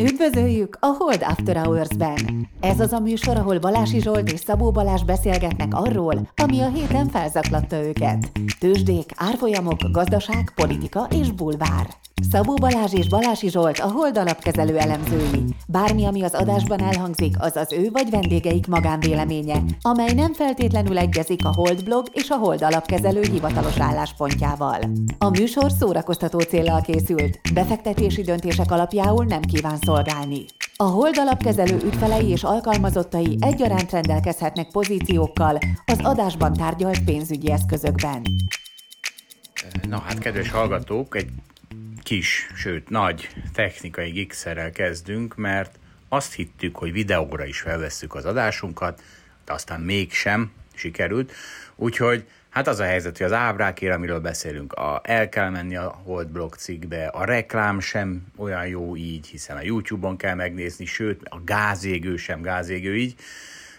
Üdvözöljük a Hold After Hours-ben! Ez az a műsor, ahol Balási Zsolt és Szabó Balázs beszélgetnek arról, ami a héten felzaklatta őket. Tőzsdék, árfolyamok, gazdaság, politika és bulvár. Szabó Balázs és Balási Zsolt a Hold alapkezelő elemzői. Bármi, ami az adásban elhangzik, az az ő vagy vendégeik magánvéleménye, amely nem feltétlenül egyezik a Hold blog és a Hold alapkezelő hivatalos álláspontjával. A műsor szórakoztató céllal készült, befektetési döntések alapjául nem kíván szolgálni. A Hold alapkezelő ügyfelei és alkalmazottai egyaránt rendelkezhetnek pozíciókkal az adásban tárgyalt pénzügyi eszközökben. Na hát, kedves hallgatók, egy kis, sőt nagy technikai gigszerrel kezdünk, mert azt hittük, hogy videóra is felvesszük az adásunkat, de aztán mégsem sikerült. Úgyhogy hát az a helyzet, hogy az ábrákért, amiről beszélünk, el kell menni a Hold blog cikkbe, a reklám sem olyan jó így, hiszen a YouTube-on kell megnézni, sőt a gázégő sem gázégő így.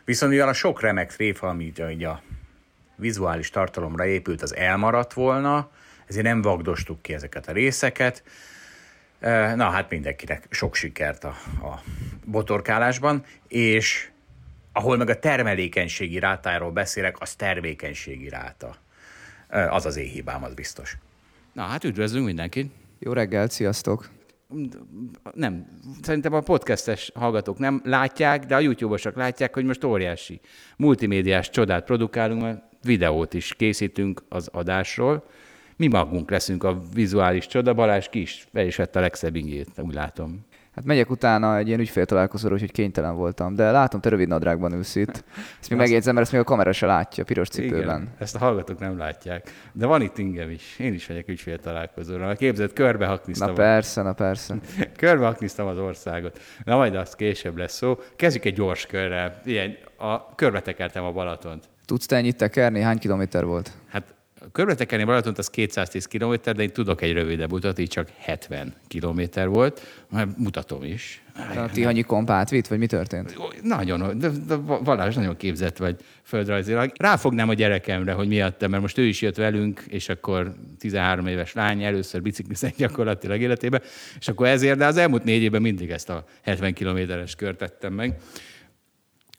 Viszont mivel a sok remek tréfa, ami így a vizuális tartalomra épült, az elmaradt volna, ezért nem vagdostuk ki ezeket a részeket. Na hát mindenkinek sok sikert a botorkálásban, és ahol meg a termelékenységi rátáról beszélek, az termékenységi ráta. Az az én hibám, az biztos. Na hát üdvözlünk mindenkit. Jó reggelt, sziasztok. Nem, szerintem a podcastes hallgatók nem látják, de a YouTube-osok látják, hogy most óriási multimédiás csodát produkálunk, mert videót is készítünk az adásról. Mi magunk leszünk a vizuális csoda, Balázs ki is fel is vett a legszebb ingjét, úgy látom. Hát megyek utána egy ilyen ügyféltalálkozóra, úgyhogy kénytelen voltam, de látom, te rövid nadrágban ülsz itt. Ezt még megjegyzem, mert ezt még a kamera se látja, piros cipőben. Igen, ezt a hallgatók nem látják, de van itt ingem is. Én is megyek ügyféltalálkozóra. A képzett körbehaknisztam. Na persze. Körbehaknisztam az országot. Na majd az később lesz szó. Kezdjük egy gyors körrel. Ilyen, körbetekertem a Balatont. Tudsz te ennyit tekerni? Hány kilométer volt? Hát körbetekerni Balatont az 210 km, de én tudok egy rövidebb utat, így csak 70 km volt. Majd mutatom is. A tihanyi kompát vitt, vagy mi történt? Nagyon, de Balázs nagyon képzett vagy földrajzilag. Ráfognám a gyerekemre, hogy miattam, mert most ő is jött velünk, és akkor 13 éves lány először biciklizett gyakorlatilag életében, és akkor ezért, de az elmúlt 4 évben mindig ezt a 70 km-es kört tettem meg.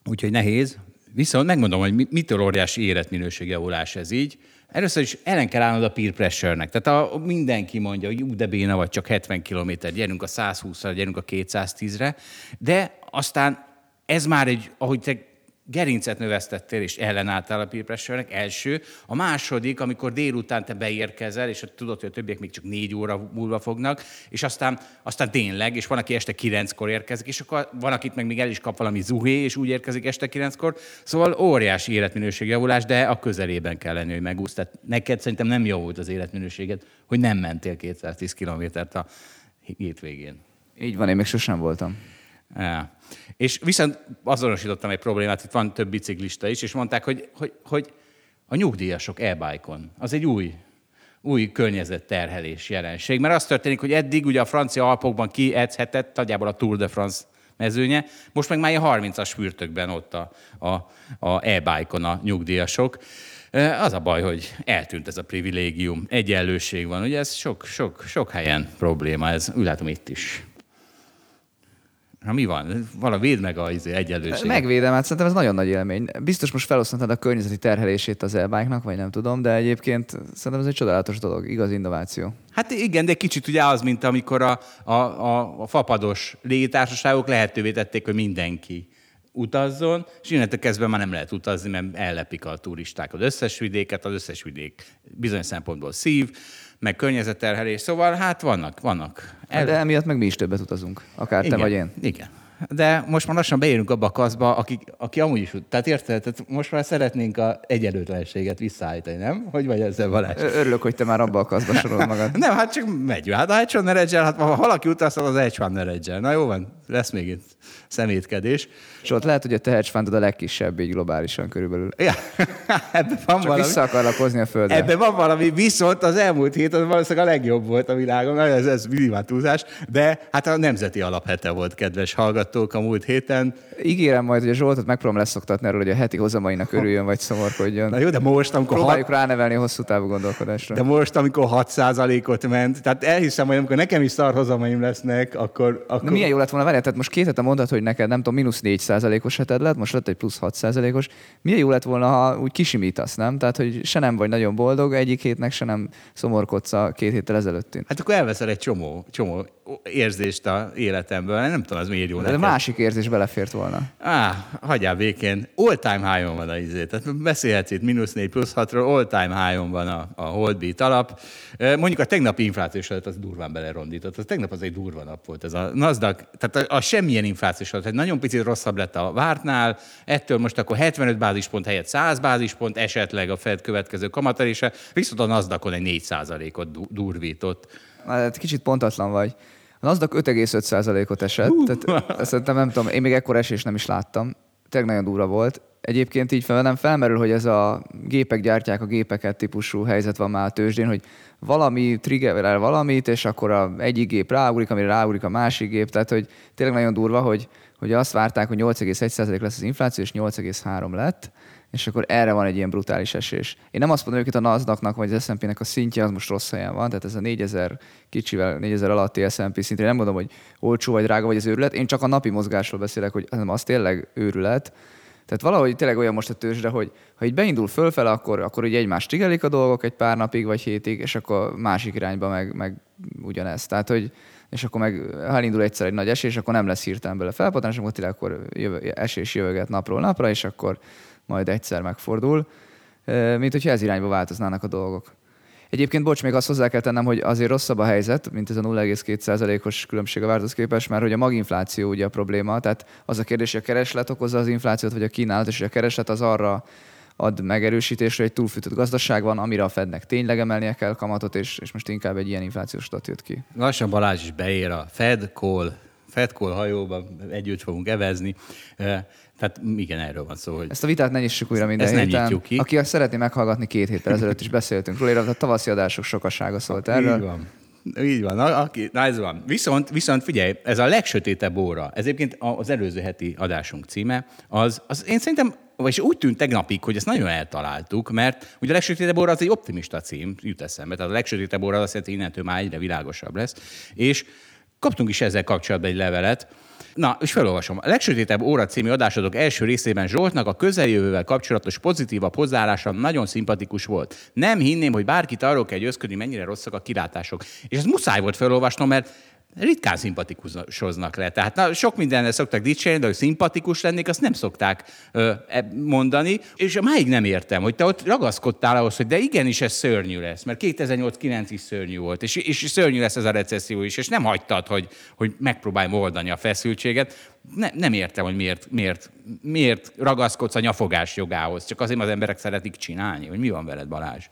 Úgyhogy nehéz. Viszont megmondom, hogy mitől óriási életminőségjavulás ez így. Először is ellen kell állnod a peer pressure-nek. Tehát mindenki mondja, hogy de béna vagy, csak 70 kilométer, gyerünk a 120-ra, gyerünk a 210-re, de aztán ez már egy, ahogy te gerincet növesztettél, és ellenálltál a peer pressure-nek, első. A második, amikor délután te beérkezel, és tudod, hogy a többiek még csak 4 óra múlva fognak, és aztán tényleg, és van, aki este 9-kor érkezik, és akkor van, akit meg még el is kap valami zuhé, és úgy érkezik este 9-kor. Szóval óriási életminőségjavulás, de a közelében kell lenni, hogy megúsz. Tehát neked szerintem nem javult az életminőséged, hogy nem mentél 210 kilométert a hétvégén. Így van, én még sosem voltam. Ja. És viszont azonosítottam egy problémát, itt van több biciklista is, és mondták, hogy a nyugdíjasok e-bike-on, az egy új környezetterhelés jelenség. Mert az történik, hogy eddig ugye a francia Alpokban kiedzhetett, nagyjából a Tour de France mezőnye, most meg már ilyen 30-as fürtökben ott a e-bike-on a nyugdíjasok. Az a baj, hogy eltűnt ez a privilégium, egyenlőség van, ugye ez sok helyen probléma, ez úgy látom itt is. Na mi van? Védd meg az egyenlőséget. Megvédem, hát szerintem ez nagyon nagy élmény. Biztos most felosztottad a környezeti terhelését az e-bike-nak, vagy nem tudom, de egyébként szerintem ez egy csodálatos dolog, igaz innováció. Hát igen, de kicsit ugye az, mint amikor a fapados légitársaságok lehetővé tették, hogy mindenki utazzon, és innentől kezdve már nem lehet utazni, mert ellepik a turisták az összes vidéket, az összes vidék bizonyos szempontból szív, meg környezetterhelés, szóval hát vannak. De emiatt meg mi is többet utazunk, akár igen, te vagy én. Igen, de most már lassan beérünk abba a kaszba, aki amúgy is, tehát érted, tehát most már szeretnénk az egyenlőtlenséget visszaállítani, nem? Hogy vagy ezzel, Balázs? Örülök, hogy te már abba a kaszba sorolod magad. Nem, hát csak megy, hát a Hedge Fund Manager, hát ha valaki utazhat, az Hedge Fund Manager. Na jó van, lesz még itt szemétkedés. És ott lehet, hogy a te hedge fundod a legkisebb így globálisan körülbelül. Ja, ebben van csak valami. Vissza akarlak hozni a földre. Ebben van valami, viszont az elmúlt hét az valószínűleg a legjobb volt a világon. Ez minimál túlzás, de hát a nemzeti alaphete volt, kedves hallgató. hallgattók a múlt héten. Ígérem majd, hogy a Zsoltot megpróbálom leszoktatni erről, hogy a heti hozamainak örüljön, vagy szomorkodjon. Na jó, de most, amikor... Próbáljuk ránevelni a hosszú távú gondolkodásra. De most, amikor 6%-ot ment, tehát elhiszem, hogy amikor nekem is szar hozamaim lesznek, akkor... Na, milyen jó lett volna, várjál, tehát most két hete mondtad, hogy neked nem tudom, mínusz 4%-os heted lett, most lett egy plusz 6%-os. Milyen jó lett volna, ha úgy kisimítasz, nem? Tehát, hogy se nem vagy nagyon boldog egyik hétnek, se nem szomorkodsz a két héttel ezelőttin. Hát akkor elveszel egy csomó érzést a életemből. Nem tudom, az miért jó neked. De másik érzés belefért volna. Hagyjál békén. All-time high-on van a izé. Tehát beszélhetsz itt mínusz 4 plusz 6-ról, all-time high-on van a Holdbeat alap. Mondjuk a tegnapi inflációs adat az durván belerondított. Az tegnap az egy durva nap volt. Ez a Nasdaq, tehát a semmilyen inflációs adat. Nagyon picit rosszabb lett a vártnál. Ettől most akkor 75 bázispont helyett 100 bázispont, esetleg a Fed következő kamatelése. Viszont a Nasdaqon egy 4%-ot durvított. Kicsit pontatlan vagy. A Nasdaq 5,5%-ot esett, tehát szerintem nem tudom, én még ekkora esést nem is láttam. Tényleg nagyon durva volt. Egyébként így felmerül, hogy ez a gépek gyártják a gépeket típusú helyzet van már a tőzsdén, hogy valami triggerel valamit, és akkor egyik gép ráugrik, amire ráugrik a másik gép. Tehát, hogy tényleg nagyon durva, hogy azt várták, hogy 8,1% lesz az infláció, és 8,3 lett, és akkor erre van egy ilyen brutális esés. Én nem azt mondom, hogy itt a Nasdaqnak vagy az S&P-nek a szintje az most rossz helyen van, tehát ez a 4000 kicsivel, 4000 alatti S&P szintén, nem mondom, hogy olcsó vagy drága vagy az őrület, én csak a napi mozgásról beszélek, hogy az tényleg őrület. Tehát valahogy tényleg olyan most a tőzsde, hogy ha így beindul fölfele, akkor ugye egymást triggelik a dolgok egy pár napig vagy hétig, és akkor másik irányba meg ugyanez. Tehát, hogy és akkor meg, ha elindul egyszer egy nagy esés, akkor nem lesz hirtelen bele felpattanás, akkor esés jövöget napról napra, és akkor majd egyszer megfordul, mint hogyha ez irányba változnának a dolgok. Egyébként, bocs, még azt hozzá kell tennem, hogy azért rosszabb a helyzet, mint ez a 0,2%-os különbség a várthoz képest, mert hogy a maginfláció ugye a probléma, tehát az a kérdés, hogy a kereslet okozza az inflációt, vagy a kínálat, és hogy a kereslet az arra ad megerősítésre, hogy túlfűtött gazdaság van, amire a Fednek tényleg emelnie kell kamatot, és most inkább egy ilyen inflációs adat jött ki. Lassan Balázs is beér a Fed call hajóban, együtt fogunk evezni. Tehát igen, erről van szó. Hogy ezt a vitát ne nyissuk újra minden héten. Ezt nem nyitjuk ki. Aki szeretné meghallgatni, két héttel ezelőtt is beszéltünk róla, a tavaszi adások sokasága szólt erről. Így van. Na, ez van. Viszont figyelj, ez a legsötétebb óra. Ez egyébként az előző heti adásunk címe. Az én szerintem, vagyis úgy tűnt tegnapig, hogy ezt nagyon eltaláltuk, mert ugye a legsötétebb óra az egy optimista cím, jut eszembe. Tehát a legsötétebb óra azt jelenti, hogy innentől már egyre világosabb lesz. És kaptunk is ezzel kapcsolatban egy levelet. Na, és felolvasom. A legsötétebb óra című adásodok első részében Zsoltnak a közeljövővel kapcsolatos pozitívabb hozzáállása nagyon szimpatikus volt. Nem hinném, hogy bárkit arról kell győzködni, mennyire rosszak a kilátások. És ez muszáj volt felolvasnom, mert ritkán szimpatikusoznak le. Tehát sok mindenre szoktak dicsérni, de hogy szimpatikus lennék, azt nem szokták mondani. És máig nem értem, hogy te ott ragaszkodtál ahhoz, hogy de igenis ez szörnyű lesz, mert 2008-9 is szörnyű volt, és szörnyű lesz ez a recesszió is, és nem hagytad, hogy megpróbálj oldani a feszültséget. Nem értem, hogy miért ragaszkodsz a nyafogás jogához. Csak azért az emberek szeretik csinálni, hogy mi van veled, Balázs?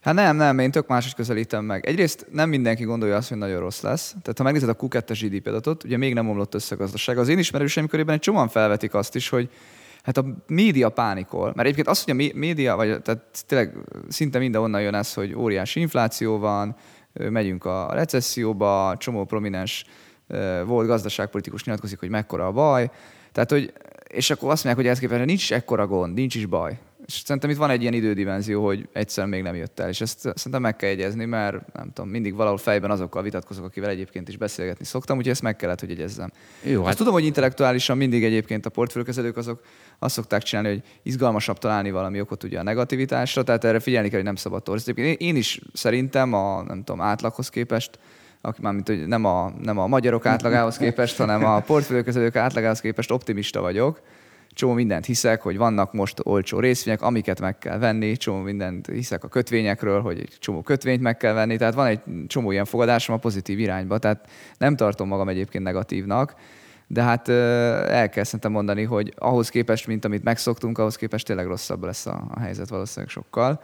Hát nem, én tök máshogy közelítem meg. Egyrészt nem mindenki gondolja azt, hogy nagyon rossz lesz. Tehát ha megnézed a Q2-es GDP adatot, ugye még nem omlott össze a gazdaság. Az én ismerőseim körében egy csomóan felvetik azt is, hogy hát a média pánikol. Mert egyébként az, hogy a média, vagy tehát tényleg szinte mindenhonnan jön ez, hogy óriási infláció van, megyünk a recesszióba, csomó prominens volt gazdaságpolitikus nyilatkozik, hogy mekkora a baj. Tehát, hogy, és akkor azt mondják, hogy ehhez képest nincs ekkora gond, nincs is baj. És szerintem itt van egy ilyen idődimenzió, hogy egyszer még nem jött el, és ezt szerintem meg kell jegyezni, mert nem tudom, mindig valahol fejben azokkal vitatkozok, akivel egyébként is beszélgetni szoktam, úgyhogy ezt meg kellett, hogy jegyezzem. Jó, hát tudom, hogy intellektuálisan mindig egyébként a portfőkezelők azok azt szokták csinálni, hogy izgalmasabb találni valami okot ugye a negativitásra, tehát erre figyelni kell, hogy nem szabad torzítani. Én is szerintem a nem tudom, átlaghoz képest, mármint hogy nem a magyarok átlagához képest, hanem a portfőkezelők átlagához képest optimista vagyok. Csomó mindent hiszek, hogy vannak most olcsó részvények, amiket meg kell venni, csomó mindent hiszek a kötvényekről, hogy egy csomó kötvényt meg kell venni, tehát van egy csomó ilyen fogadásom a pozitív irányba, tehát nem tartom magam egyébként negatívnak, de hát el kell szerintem mondani, hogy ahhoz képest, mint amit megszoktunk, ahhoz képest tényleg rosszabb lesz a helyzet valószínűleg sokkal.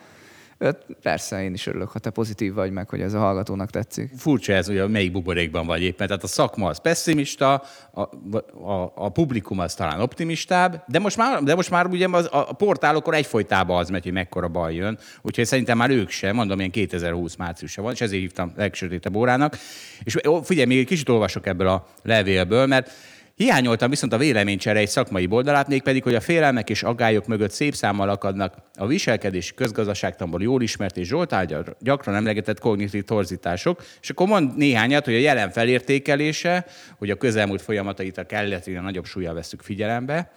Persze, én is örülök, ha te pozitív vagy meg, hogy ez a hallgatónak tetszik. Furcsa ez, hogy melyik buborékban vagy éppen. Tehát a szakma az pessimista, a publikum az talán optimistább, de most már ugye a portálokon egyfolytában az megy, hogy mekkora baj jön. Úgyhogy szerintem már ők sem, mondom, ilyen 2020 márciusa van, és ezért hívtam legsötétebb órának. És figyelj, még egy kicsit olvasok ebből a levélből, mert Hiányoltam viszont a véleménycsere egy szakmai oldalát, mégpedig, hogy a félelmek és aggályok mögött szép számmal akadnak a viselkedési közgazdaságtanból jól ismert és Zsolt által gyakran emlegetett kognitív torzítások, és akkor mond néhányat, hogy a jelen felértékelése, hogy a közelmúlt folyamatait a kelleténél nagyobb súllyal vesszük figyelembe,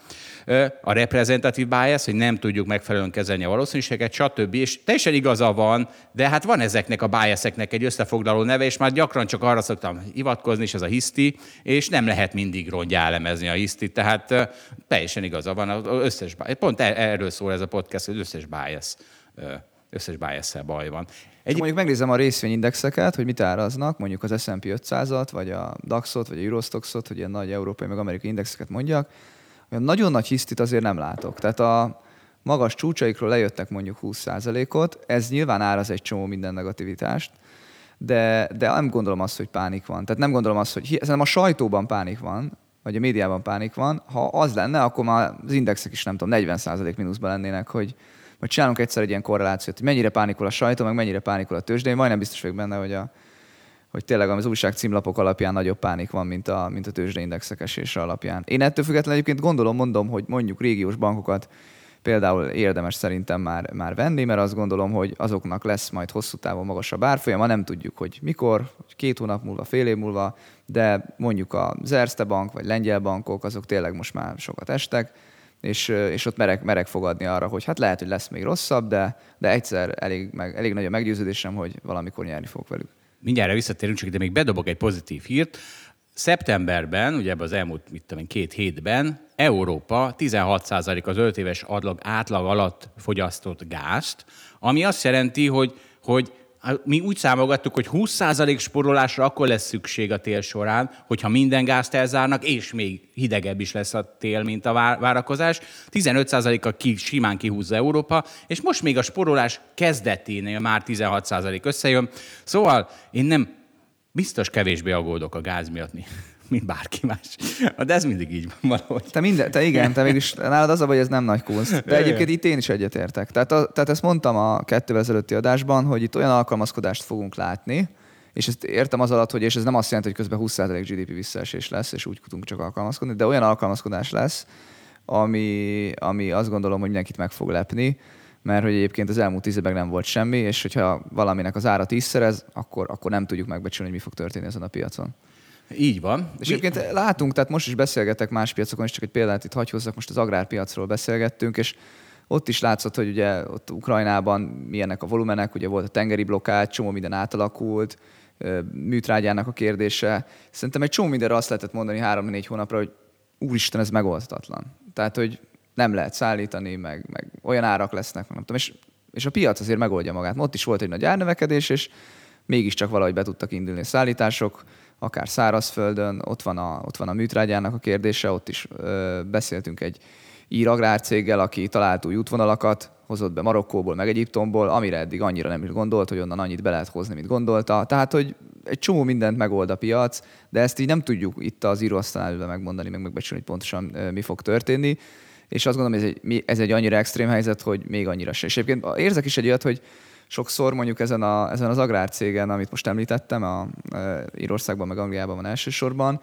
a reprezentatív bias, hogy nem tudjuk megfelelően kezelni a valószínűséget, stb. És teljesen igaza van, de hát van ezeknek a biaseknek egy összefoglaló neve, és már gyakran csak arra szoktam hivatkozni, és ez a hiszti, és nem lehet mindig rongyá elemezni a hisztit, tehát teljesen igaza van, az összes bias, pont erről szól ez a podcast, hogy összes bias-szel baj van. Mondjuk megnézem a részvényindexeket, hogy mit áraznak, mondjuk az S&P 500-at, vagy a DAX-ot, vagy a Eurostoxot, hogy ilyen nagy európai, meg amerikai indexeket mondjak. Olyan nagyon nagy hisztit azért nem látok. Tehát a magas csúcsaikról lejöttek mondjuk 20%-ot, ez nyilván áraz egy csomó minden negativitást, de nem gondolom azt, hogy pánik van. Tehát nem gondolom azt, hogy nem a sajtóban pánik van, vagy a médiában pánik van. Ha az lenne, akkor már az indexek is nem tudom, 40% mínuszban lennének, hogy majd csinálunk egyszer egy ilyen korrelációt, hogy mennyire pánikol a sajtó, meg mennyire pánikol a tőzsde. Én majdnem biztos vagyok benne, hogy tényleg az újság címlapok alapján nagyobb pánik van, mint a tőzsdeindexek esése alapján. Én ettől függetlenül egyébként mondom, hogy mondjuk régiós bankokat például érdemes szerintem már venni, mert azt gondolom, hogy azoknak lesz majd hosszú távon magasabb árfolyama, nem tudjuk, hogy mikor, 2 hónap múlva, fél év múlva, de mondjuk az Erste Bank vagy lengyel bankok, azok tényleg most már sokat estek, és ott merek fogadni arra, hogy hát lehet, hogy lesz még rosszabb, de egyszer elég nagy a meggyőződésem, hogy valamikor nyerni fogok velük. Mindjárt visszatérünk, csak ide még bedobok egy pozitív hírt. Szeptemberben, ugye ebben az elmúlt 2 hétben Európa 16% az 5 éves átlag alatt fogyasztott gázt, ami azt jelenti, hogy mi úgy számolgattuk, hogy 20% spórolásra akkor lesz szükség a tél során, hogyha minden gázt elzárnak, és még hidegebb is lesz a tél, mint a várakozás. 15%-a simán kihúzza Európa, és most még a spórolás kezdeténél már 16% összejön. Szóval én nem biztos kevésbé aggódok a gáz miatt, mint bárki más. De ez mindig így van valahogy. Te mégis nálad az a baj, ez nem nagy kunst. De egyébként itt én is egyetértek. Tehát ezt mondtam a 2 ezelőtti adásban, hogy itt olyan alkalmazkodást fogunk látni, és ezt értem az alatt, hogy és ez nem azt jelenti, hogy közben 20% GDP visszaesés lesz, és úgy tudunk csak alkalmazkodni, de olyan alkalmazkodás lesz, ami azt gondolom, hogy mindenkit meg fog lepni, mert hogy egyébként az elmúlt 10 évben nem volt semmi, és hogyha valaminek az ára 10-szerez, akkor nem tudjuk megbecsülni, hogy mi fog történni ezen a piacon. Így van. És egyébként látunk, tehát most is beszélgetek más piacokon, és csak egy példát itt hagy hozzak, most az agrárpiacról beszélgettünk, és ott is látszott, hogy ugye ott Ukrajnában milyenek a volumenek, ugye volt a tengeri blokkád, csomó minden átalakult, műtrágyának a kérdése. Szerintem egy csomó mindenre azt lehetett mondani 3-4 hónapra, hogy úristen, ez megoldhatatlan. Tehát, hogy nem lehet szállítani, meg olyan árak lesznek, nem tudom. És a piac azért megoldja magát. Ott is volt egy nagy árnövekedés, és mégiscsak valahogy be tudtak indulni a szállítások, akár szárazföldön, ott van a műtrágyának a kérdése, ott is beszéltünk egy ír agrárcéggel, aki talált új útvonalakat, hozott be Marokkóból, meg Egyiptomból, amire eddig annyira nem is gondolt, hogy onnan annyit be lehet hozni, mint gondolta. Tehát, hogy egy csomó mindent megold a piac, de ezt így nem tudjuk itt az íróasztalnál ülve megmondani, meg megbecsülni, hogy pontosan mi fog történni. És azt gondolom, ez egy annyira extrém helyzet, hogy még annyira se. És egyébként érzek is egy olyat, hogy sokszor mondjuk ezen az agrárcégen, amit most említettem, Írországban meg Angliában van elsősorban,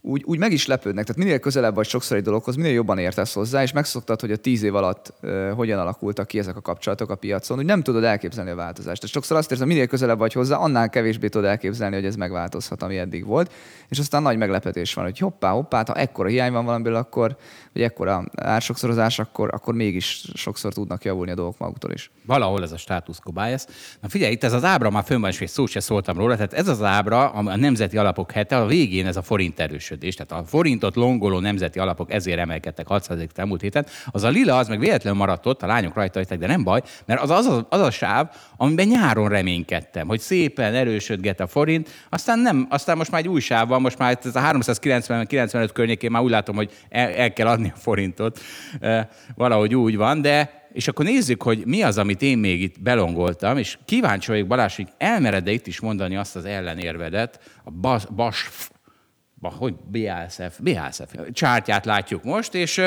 úgy meg is lepődnek. Tehát minél közelebb vagy sokszor egy dologhoz, minél jobban értesz hozzá, és megszoktad, hogy a 10 év alatt hogyan alakultak ki ezek a kapcsolatok a piacon, úgy nem tudod elképzelni a változást. Tehát sokszor azt érzem, minél közelebb vagy hozzá, annál kevésbé tudod elképzelni, hogy ez megváltozhat, ami eddig volt. És aztán nagy meglepetés van, hogy hoppá, ha ekkora hiány van valamiből, akkor, vagy ekkora ársokszorozás, akkor mégis sokszor tudnak javulni a dolgok maguktól is. Valahol ez a status quo bias. Na figyelj, itt ez az ábra már fönn van, és szó se szóltam róla, tehát ez az ábra, a nemzeti alapok hete, a végén ez a forint erős. Tehát a forintot longoló nemzeti alapok ezért emelkedtek 6%-t elmúlt héten. Az a lila, az meg véletlenül maradt ott, a lányok rajta jöttek, de nem baj, mert az a sáv, amiben nyáron reménykedtem, hogy szépen erősödget a forint, aztán most már egy új sáv van, most már ez a 390-95 környékén már úgy látom, hogy el kell adni a forintot, valahogy úgy van, de és akkor nézzük, hogy mi az, amit én még itt belongoltam, és kíváncsi vagyok, Balázs, elmered-e itt is mondani azt az ellenérvedet, a BASF, hogy BASF, csártyát látjuk most, és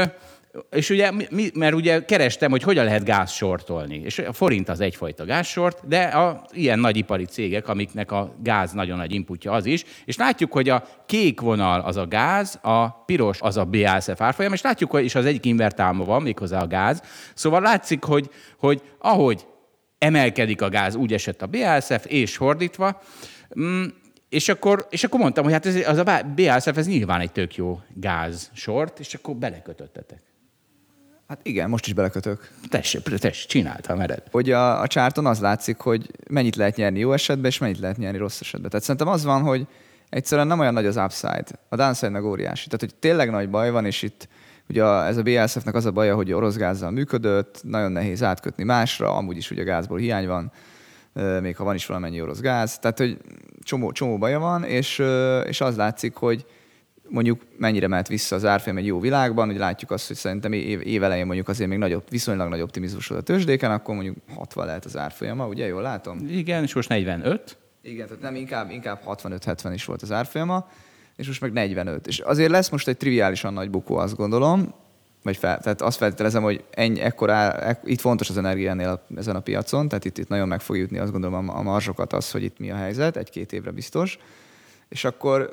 És ugye, mert ugye kerestem, hogy hogyan lehet gázsortolni. És a forint az egyfajta gázsort, de ilyen nagyipari cégek, amiknek a gáz nagyon nagy inputja az is. És látjuk, hogy a kék vonal az a gáz, a piros az a BASF árfolyam, és látjuk, hogy az egyik invertálma van, méghozzá a gáz. Szóval látszik, hogy ahogy emelkedik a gáz, úgy esett a BASF, és fordítva. És akkor mondtam, hogy hát az a BASF, ez nyilván egy tök jó gázsort, és akkor belekötöttetek. Hát igen, most is belekötök. Tessék, csináld, ha mered. Hogy a charton az látszik, hogy mennyit lehet nyerni jó esetben, és mennyit lehet nyerni rossz esetben. Tehát szerintem az van, hogy egyszerűen nem olyan nagy az upside, a downside meg óriási. Tehát, hogy tényleg nagy baj van, és itt ugye ez a BASF-nek az a baja, hogy orosz gázzal működött, nagyon nehéz átkötni másra, amúgy is ugye gázból hiány van, még ha van is valamennyi orosz gáz. Tehát, hogy csomó baja van, és az látszik, hogy mondjuk mennyire mehet vissza az árfolyam egy jó világban, hogy látjuk azt, hogy szerintem évelején mondjuk azért még viszonylag nagy optimizmus volt a tőzsdéken, akkor mondjuk 60 lehet az árfolyama, ugye jól látom? Igen, és most 45. Igen, tehát nem, inkább 65-70 is volt az árfolyama, és most meg 45. És azért lesz most egy triviálisan nagy bukó, azt gondolom, vagy tehát azt feltételezem, hogy itt fontos az energia ennél ezen a piacon, tehát itt nagyon meg fog jutni, azt gondolom, a marzsokat az, hogy itt mi a helyzet, egy-két évre biztos. És akkor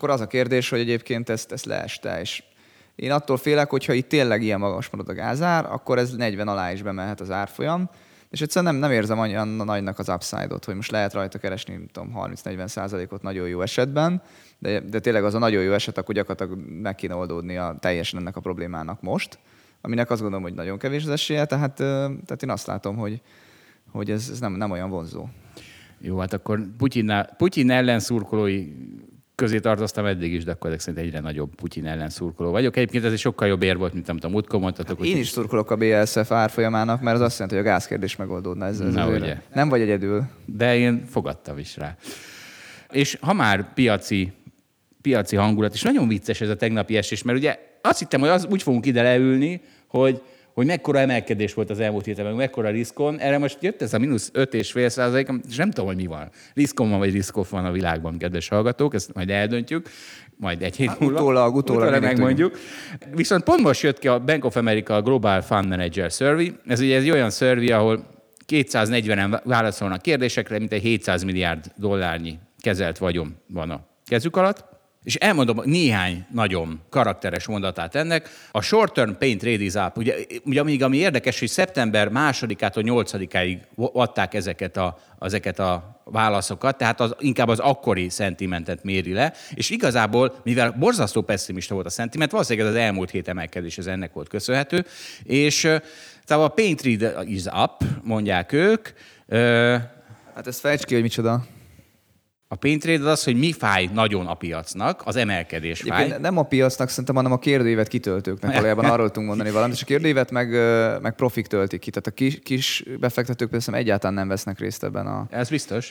az a kérdés, hogy egyébként ezt leeste. És én attól félek, hogyha itt tényleg ilyen magas marad a gázár, akkor ez 40 alá is bemehet az árfolyam, és egyszerűen nem érzem olyan nagynak az upside-ot, hogy most lehet rajta keresni, nem tudom, 30-40%-ot nagyon jó esetben, de tényleg az a nagyon jó eset, akkor gyakorlatilag meg kéne oldódni teljesen ennek a problémának most, aminek azt gondolom, hogy nagyon kevés az esélye, tehát én azt látom, hogy ez nem olyan vonzó. Jó, hát akkor Putyin ellenszurkolói közé tartoztam eddig is, de akkor ezek szerint egyre nagyobb Putyin ellenszurkoló vagyok. Egyébként ez egy sokkal jobb ér volt, mint amit a múltkor mondtatok. Hát én is szurkolok a BASF árfolyamának, mert az azt jelenti, hogy a gázkérdés megoldódna. Ez nem vagy egyedül. De én fogadtam is rá. És ha már piaci hangulat, és nagyon vicces ez a tegnapi esés, mert ugye azt hittem, hogy úgy fogunk ide leülni, hogy mekkora emelkedés volt az elmúlt héten, meg mekkora riskon. Erre most jött ez a mínusz 5,5%, és nem tudom, hogy mi van. Riskon van, vagy riskoff van a világban, kedves hallgatók, ezt majd eldöntjük, majd egy hét múlva. Utólag megmondjuk. Viszont pont most jött ki a Bank of America Global Fund Manager Survey. Ez ugye egy olyan survey, ahol 240-en válaszolnak kérdésekre, mint egy 700 milliárd dollárnyi kezelt vagyon van a kezük alatt. És elmondom néhány nagyon karakteres mondatát ennek. A short term pain trade is up. Ugye még ami érdekes, hogy szeptember 2-től 8-áig adták ezeket a válaszokat, tehát inkább az akkori szentimentet méri le, és igazából, mivel borzasztó pessimista volt a szentiment, valószínűleg ez az elmúlt hét emelkedés, ez ennek volt köszönhető, és tehát a pain trade is up, mondják ők. Hát ezt fejtsd ki, hogy micsoda. A pain trade az az, hogy mi fáj nagyon a piacnak, az emelkedés fáj. Nem a piacnak szerintem, hanem a kérdőívet kitöltőknek. Valójában arról tudunk mondani valamit, és a kérdőívet meg profik töltik ki. Tehát a kis befektetők például egyáltalán nem vesznek részt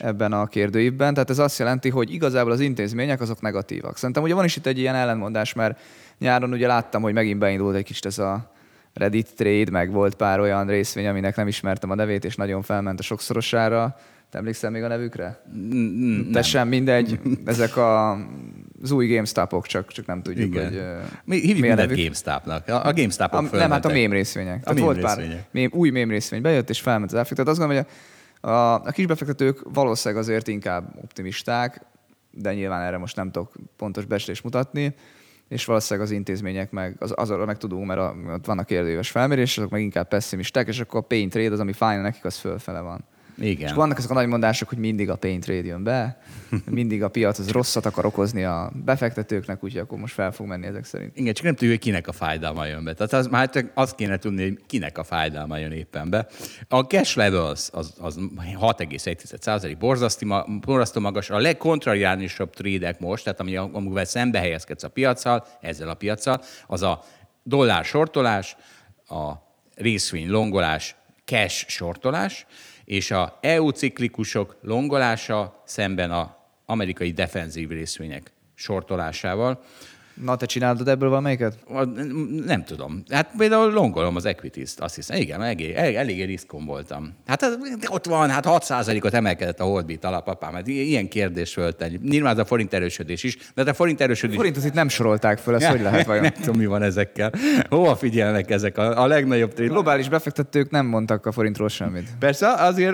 ebben a kérdőívben. Tehát ez azt jelenti, hogy igazából az intézmények azok negatívak. Szerintem ugye van is itt egy ilyen ellenmondás, mert nyáron ugye láttam, hogy megint beindult egy kicsit ez a Reddit trade, meg volt pár olyan részvény, aminek nem ismertem a nevét, és nagyon felment a sokszorosára. Te emlékszel még a nevükre? De sem, mindegy. Ezek az új GameStopok, csak nem tudjuk, igen, hogy mi hívjuk a nevük. GameStopnak. A GameStopok fölmentek. Nem, hát a mém részvények. Új mém részvény bejött, és felment az árfolyam. Tehát azt gondolom, hogy a kisbefektetők valószínűleg azért inkább optimisták, de nyilván erre most nem tudok pontos becslést mutatni, és valószínűleg az intézmények meg azra meg tudunk, mert ott vannak kérdőjéves felmérés, azok meg inkább pessimisták, és akkor a pain trade az, ami fájna nekik, az fölfele van. Igen. És vannak ezek a nagy mondások, hogy mindig a pain trade jön be, mindig a piac az rosszat akar okozni a befektetőknek, úgyhogy akkor most fel fog menni ezek szerint. Igen, csak nem tudjuk, hogy kinek a fájdalma jön be. Tehát már csak azt kéne tudni, hogy kinek a fájdalma jön éppen be. A cash levels az 6,1% borzasztó magas, a legkontrariánisabb trade-ek most, tehát amivel szembe helyezkedsz a piaccal, ezzel a piaccal, az a dollár sortolás, a részvény longolás, cash sortolás, és a EU ciklikusok longolása szemben az amerikai defenzív részvények sortolásával. Na, te csináltad ebből valamelyiket? Nem tudom. Hát például longolom az Equities-t, azt hiszem. Igen, eléggé riszkon voltam. Hát ott van, hát 6%-ot emelkedett a Holdbeat alap, apám. Hát ilyen kérdés volt. Nyilván a forint erősödés is, de a forint erősödés... A forintot itt nem sorolták fel, ezt hogy lehet vajon? Nem tudom, mi van ezekkel. Hova figyelnek ezek a legnagyobb... Globális befektetők nem mondtak a forintról semmit. Persze,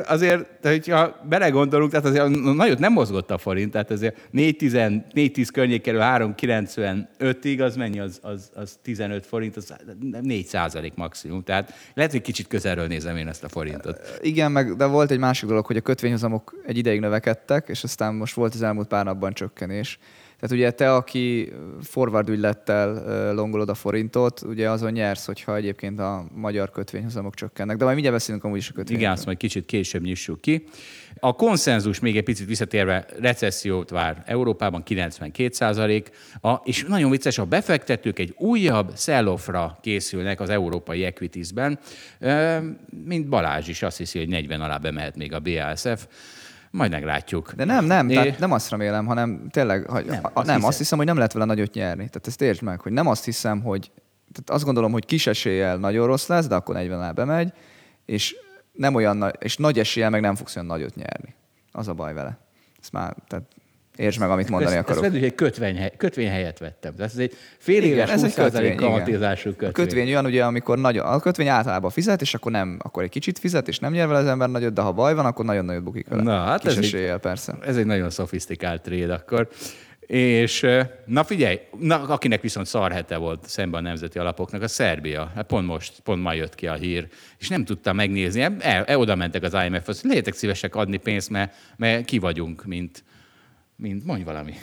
azért hogyha belegondolunk, tehát azért nagyot nem mozgott a forint, tehát azért 4-10 környék kerül 3,95-ig, az mennyi, az 15 forint, az 4% maximum. Tehát lehet, hogy kicsit közelről nézem én ezt a forintot. Igen, meg, de volt egy másik dolog, hogy a kötvényhozamok egy ideig növekedtek, és aztán most volt az elmúlt pár napban csökkenés. Tehát ugye te, aki forward ügylettel longolod a forintot, ugye azon nyersz, hogyha egyébként a magyar kötvényhozamok csökkennek. De majd mindjárt beszélünk amúgy is a kötvényről. Igen, azt majd kicsit később nyissuk ki. A konszenzus, még egy picit visszatérve, recessziót vár Európában, 92%, és nagyon vicces, a befektetők egy újabb sell-offra készülnek az európai equitiesben, mint Balázs is azt hiszi, hogy 40 alá bemehet még a BASF. Majd meglátjuk. De tehát nem azt remélem, hanem tényleg, azt hiszem, hogy nem lehet vele nagyot nyerni. Tehát ezt értsd meg, hogy nem azt hiszem, hogy... Tehát azt gondolom, hogy kis eséllyel nagyon rossz lesz, de akkor 40 alá bemegy, és nem olyan nagy, és nagy eséllyel meg nem fogsz olyan nagyot nyerni. Az a baj vele. Ezt már... Tehát értsd meg, amit mondani akarok. Ez egy kötvény helyet vettem. Ez egy fél éves 20% kamatizású kötvény. A kötvény olyan, ugye, amikor nagyon, a kötvény általában fizet, és akkor nem, akkor egy kicsit fizet, és nem nyer vele az ember nagyot, de ha baj van, akkor nagyon nagyot bukik vele. Na, hát kis eséllyel, persze. Ez egy nagyon szofisztikált trade akkor. És na figyelj, akinek viszont szar hete volt szemben a nemzeti alapoknak, a Szerbia. Hát pont ma jött ki a hír, és nem tudtam megnézni. Oda mentek az IMF-hoz, légyek szívesek adni pénzt, mert ki vagyunk, mint mondj valami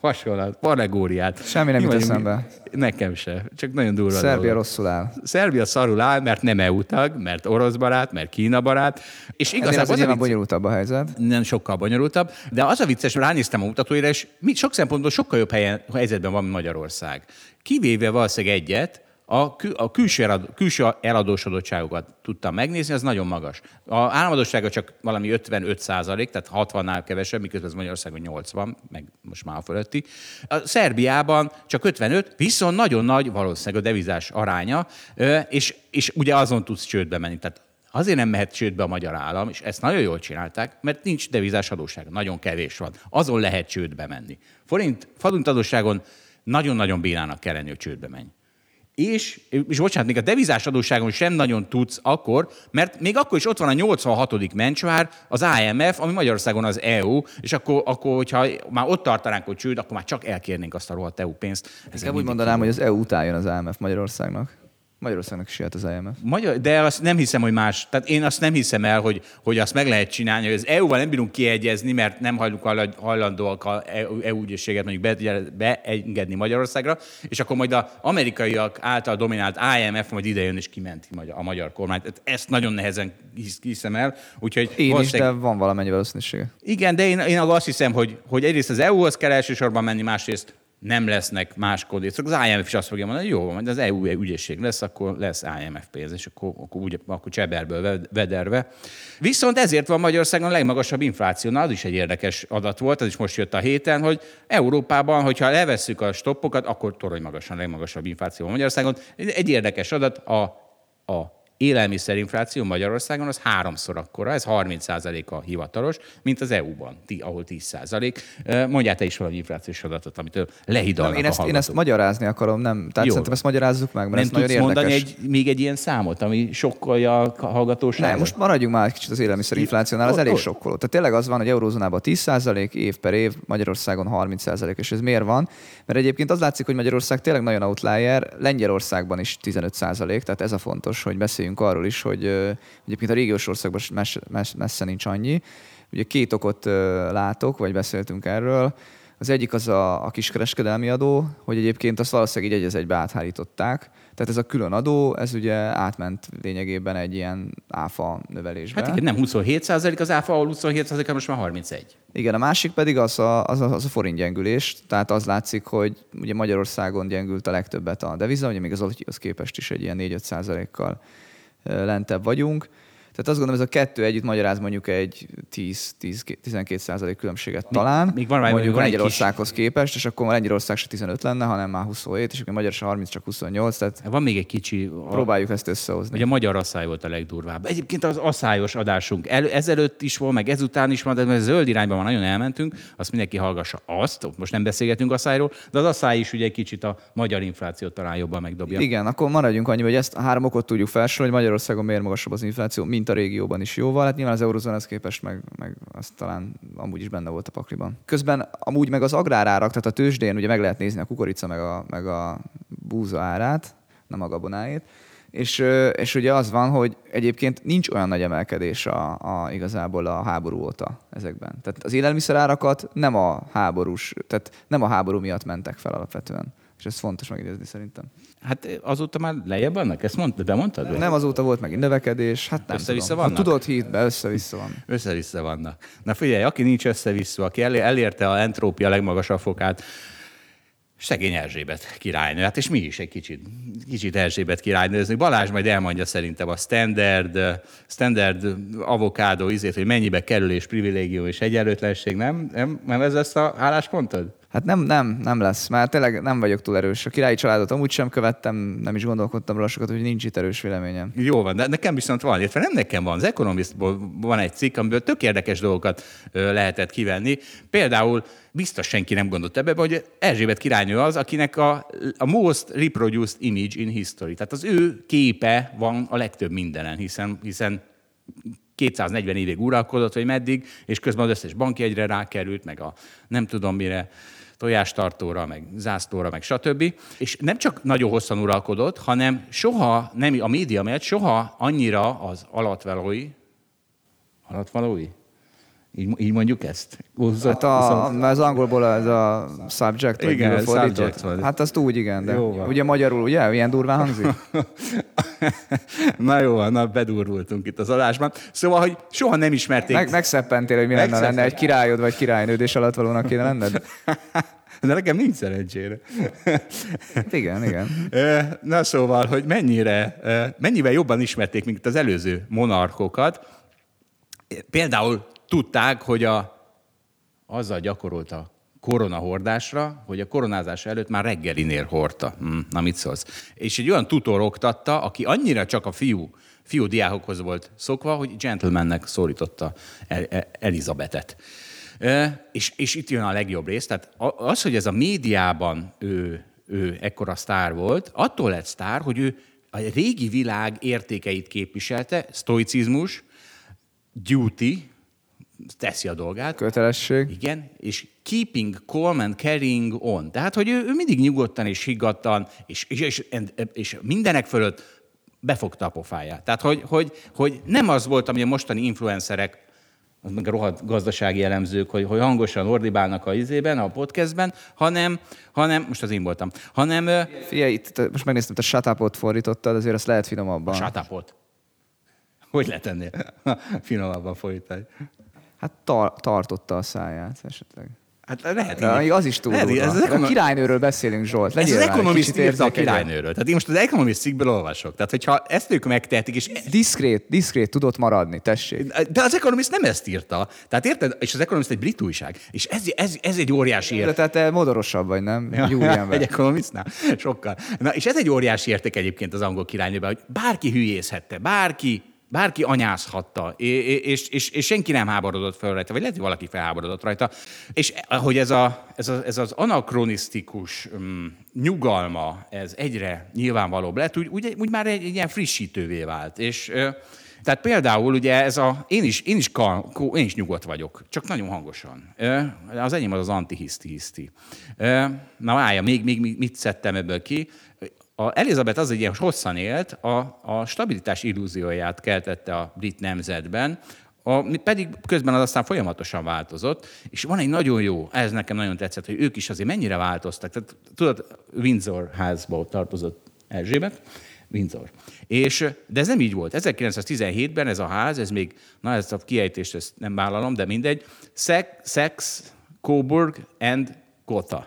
hasonlat, parlegóriát. Semmi nem jut eszembe. Nekem se, csak nagyon durva. Szerbia rosszul áll. Szerbia szarul áll, mert nem EU tag, mert orosz barát, mert Kína barát. És igazából az a bonyolultabb a helyzet. Nem, sokkal bonyolultabb, de az a vicces, ránéztem a mutatóira, és sok szempontból sokkal jobb helyzetben van Magyarország. Kivéve valószínűleg egyet, a külső eladósodottságokat tudtam megnézni, az nagyon magas. A államadóssága csak valami 55%, tehát 60-nál kevesebb, miközben az Magyarországon 80, meg most már a fölötti. A Szerbiában csak 55, viszont nagyon nagy valószínűleg a devizás aránya, és ugye azon tudsz csődbe menni. Tehát azért nem mehet csődbe a magyar állam, és ezt nagyon jól csinálták, mert nincs devizás adósság, nagyon kevés van. Azon lehet csődbe menni. Forint adósságon nagyon-nagyon bírának kell lenni, hogy csődbe menj. És bocsánat, még a devizás adósságon sem nagyon tudsz akkor, mert még akkor is ott van a 86. mencsvár, az IMF, ami Magyarországon az EU, és akkor hogyha már ott tartanánk, hogy csőd, akkor már csak elkérnénk azt a rohadt EU pénzt. Én úgy mondanám, hogy az EU utáljon az IMF Magyarországnak. Magyarországnak is jött az IMF. De azt nem hiszem, hogy más. Tehát én azt nem hiszem el, hogy azt meg lehet csinálni, hogy az EU-val nem bírunk kiegyezni, mert nem hajlandóak az EU ügyészséget mondjuk beengedni Magyarországra, és akkor majd az amerikaiak által dominált IMF majd idejön és kimenti a magyar kormányt. Ezt nagyon nehezen hiszem el. Úgyhogy én is, de van valamennyi valószínűsége. Igen, de én azt hiszem, hogy egyrészt az EU-hoz kell elsősorban menni, másrészt nem lesznek más kódészok. Az IMF is azt fogja mondani, hogy jó, majd az EU ügyészség lesz, akkor lesz IMF pénz, és akkor cseberből vederve. Viszont ezért van Magyarországon a legmagasabb infláció. Na, az is egy érdekes adat volt, az is most jött a héten, hogy Európában, hogyha levesszük a stoppokat, akkor torony magasan a legmagasabb infláció Magyarországon. Egy érdekes adat, a élelmiszerinfláció Magyarországon az 3-szor akkora, ez 30% a hivatalos, mint az EU-ban, ahol 10%. Mondjál te is valami inflációs adatot, amitől lehidalnak a hallgatók. Én ezt magyarázni akarom, nem? Tehát jó, szerintem ezt magyarázzuk meg, mert ez nagyon érdekes. Nem tudsz mondani még egy ilyen számot, ami sokkolja a hallgatóságot? Nem, most maradjunk már egy kicsit az élelmiszerinflációnál, az elég sokkoló. Tehát tényleg az van, hogy eurózónában 10% év per év, Magyarországon 30%, és ez miért van? Mert egyébként az látszik, hogy Magyarország tényleg nagyon outlier, Lengyelországban is 15%, tehát ez a fontos, hogy beszéljünk arról is, hogy egyébként a régiós országban messze nincs annyi. Ugye két okot látok, vagy beszéltünk erről. Az egyik az a kiskereskedelmi adó, hogy egyébként azt valószínűleg így egy-egybe áthárították. Tehát ez a külön adó, ez ugye átment lényegében egy ilyen áfa növelésbe. Hát nem 27%, az áfa, ahol 27%, most már 31. Igen, a másik pedig az a forint gyengülés. Tehát az látszik, hogy ugye Magyarországon gyengült a legtöbbet a deviza, ugye még az képest is egy ilyen 4-5%-kal lentebb vagyunk. Tehát azt gondolom, ez a kettő együtt magyaráz mondjuk egy 10-12% különbséget talán, még van mondjuk Lengyelországhoz képest, és akkor Lengyelország se 15 lenne, hanem már 27, és akkor magyar se 30, csak 28. Tehát van még egy kicsi... Próbáljuk ezt összehozni. Ugye a magyar asszály volt a legdurvább. Egyébként az asszályos adásunk ezelőtt is volt, meg ezután is van, de zöld irányban van, nagyon elmentünk, azt mindenki hallgassa azt, most nem beszélgetünk asszályról, de az asszály is ugye egy kicsit a magyar inflációt talán jobban megdobja. Igen, akkor maradjunk annyi, hogy ezt a három okot tudjuk felsorolni, hogy Magyarországon miért magasabb az infláció, mint a régióban is jóval. Hát nyilván az eurozónához képest meg azt talán amúgy is benne volt a pakliban. Közben amúgy meg az agrárárak, tehát a tőzsdén ugye meg lehet nézni a kukorica meg a búza árát, nem a gabonáét. És ugye az van, hogy egyébként nincs olyan nagy emelkedés igazából a háború óta ezekben. Tehát az élelmiszerárakat nem a háború miatt mentek fel alapvetően. És ez fontos megidézni szerintem. Hát azóta már lejjebb vannak? Ezt mondtad, de mondtad? Nem, azóta volt megint növekedés. Hát nem össze-vissza tudom. Ha tudod, hidd be, össze-vissza van. Össze-vissza vannak. Na figyelj, aki nincs össze-vissza, aki elérte a entrópia legmagasabb fokát, szegény Erzsébet királynő. Hát és mi is egy kicsit Erzsébet királynőzni. Balázs majd elmondja szerintem a standard avokádó ízét, hogy mennyibe kerül és privilégium és egyenlőtlenség, nem ez lesz a álláspontod? Hát nem lesz, mert tényleg nem vagyok túl erős. A királyi családot amúgy sem követtem, nem is gondolkodtam róla sokat, hogy nincs itt erős véleményem. Jó van, de nekem viszont van, illetve nem nekem van, az Economistból van egy cikk, amiből tök érdekes dolgokat lehetett kivenni. Például biztos senki nem gondolt ebbe, hogy Erzsébet királynő az, akinek a most reproduced image in history. Tehát az ő képe van a legtöbb mindenen, hiszen 240 évig uralkodott, vagy meddig, és közben az összes bankjegyre rákerült, meg a nem tudom mire, tojástartóra, meg zászlóra, meg stb. És nem csak nagyon hosszan uralkodott, hanem soha, nem a média mellett soha annyira az alattvalói? Így mondjuk ezt? Hát az angolból ez a subject, vagy igen, subject van. Hát azt úgy, igen, de ugye magyarul, ugye? Ilyen durván hangzik? Na jó, bedurvultunk itt az adásban. Szóval, hogy soha nem ismerték... Megszeppentél, hogy mi lenne, egy királyod vagy királynőd, és alattvalónak kéne lenned? De nekem nincs szerencsére. Igen. Na szóval, hogy mennyivel jobban ismerték, mint az előző monarchokat. Például tudták, hogy azzal gyakorolta koronahordásra, hogy a koronázás előtt már reggelinél hordta. Na mit szólsz? És egy olyan tutor oktatta, aki annyira csak a fiú diákokhoz volt szokva, hogy gentlemannek szólította Elizabetet. És itt jön a legjobb rész. Tehát az, hogy ez a médiában ő ekkora sztár volt, attól lett sztár, hogy ő a régi világ értékeit képviselte, sztoicizmus, duty, teszi a dolgát. Kötelesség. Igen, és keeping calm and carrying on. Tehát, hogy ő mindig nyugodtan és higgadtan, és mindenek fölött befogta a pofáját. Tehát, hogy nem az volt, ami a mostani influencerek, meg a rohadt gazdasági elemzők, hogy hangosan ordibálnak a podcastben, hanem most az én voltam, hanem... Figyelj, itt most megnéztem, te shut up-ot fordítottad, azért azt lehet finomabban. Shut up-ot? Hogy lehet ennél finomabban fordítani? Hát tartotta a száját esetleg. Hát lehet. Az is túl durva. A királynőről beszélünk, Zsolt. Ez az Economist írta a királynőről. Tehát én most az Economist cikkből olvasok. Tehát hogyha ezt ők megtehetik, és... Diszkrét tudott maradni, tessék. De az Economist nem ezt írta. Tehát érted? És az Economist egy brit újság. És ez egy óriási érték. Tehát te modorosabb vagy, nem? Ja, egy Economistnál? Sokkal. Na, és ez egy óriási érték egyébként az angol királynőben, hogy bárki hülyészhette, bárki anyázhatta, és senki nem háborodott fel rajta, vagy lehet, hogy valaki felháborodott rajta. És hogy ez az anakronisztikus nyugalma, ez egyre nyilvánvalóbb lett, úgy már egy ilyen frissítővé vált. És tehát például ugye én is nyugodt vagyok, csak nagyon hangosan. Az enyém az anti-hiszti. Na várja, még mit szedtem ebből ki? Elizabeth az egy ilyen hosszan élt, a stabilitás illúzióját keltette a brit nemzetben, pedig közben az aztán folyamatosan változott, és van egy nagyon jó, ez nekem nagyon tetszett, hogy ők is azért mennyire változtak. Tehát, tudod, Windsor házba tartozott Erzsébet, Windsor. De ez nem így volt. 1917-ben ez a ház, ez még, na ezt a kiejtést ezt nem vállalom, de mindegy, Saxe, Coburg and Gotha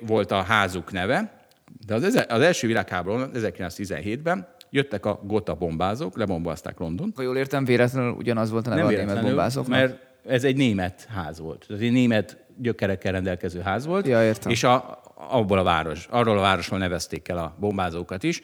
volt a házuk neve. De az első világháborúban, 1917-ben jöttek a gota bombázók, lebombázták London. Ha jól értem, véletlenül ugyanaz volt a neve a német bombázóknak? Mert ez egy német ház volt. Ez egy német gyökerekkel rendelkező ház volt. Ja, értem. És arról a városról nevezték el a bombázókat is,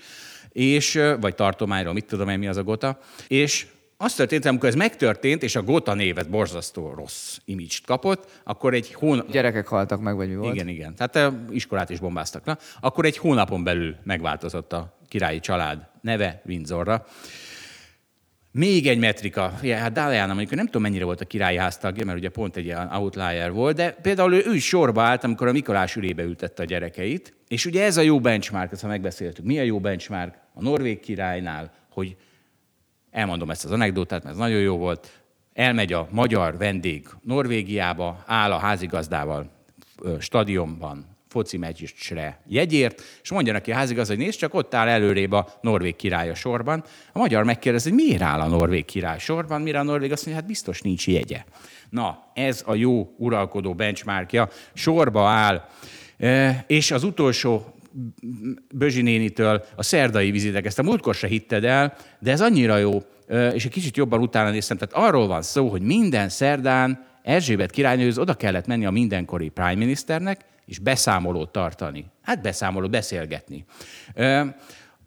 és, vagy tartományról, mit tudom én, mi az a gota. És azt történt, amikor ez megtörtént, és a gota névet borzasztó rossz image-t kapott, akkor egy hónap... Gyerekek haltak meg, vagy mi volt? Igen. Tehát iskolát is bombáztak. Na, akkor egy hónapon belül megváltozott a királyi család neve Windsorra. Még egy metrika. Ja, hát Dáliána, amikor nem tudom, mennyire volt a királyi háztagja, mert ugye pont egy ilyen outlier volt, de például ő is sorba állt, amikor a Mikolás ülébe ültette a gyerekeit. És ugye ez a jó benchmark, ezt ha megbeszéltük. Mi a jó benchmark a norvég királynál, hogy elmondom ezt az anekdotát, mert ez nagyon jó volt. Elmegy a magyar vendég Norvégiába, áll a házigazdával stadionban, foci meccsre jegyért, és mondja neki a házigazda, hogy nézd, csak ott áll előrébb a norvég király a sorban. A magyar megkérdezi, hogy miért áll a norvég király sorban, mire a norvég azt mondja, hát biztos nincs jegye. Na, ez a jó uralkodó benchmarkja. Sorba áll, és az utolsó Bözsi nénitől a szerdai vizitek. Ezt a múltkor se hitted el, de ez annyira jó, és egy kicsit jobban utána néztem. Tehát arról van szó, hogy minden szerdán Erzsébet királynőhöz oda kellett menni a mindenkori prime ministernek, és beszámolót tartani. Hát beszámolót, beszélgetni.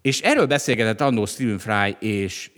És erről beszélgetett annó Stephen Fry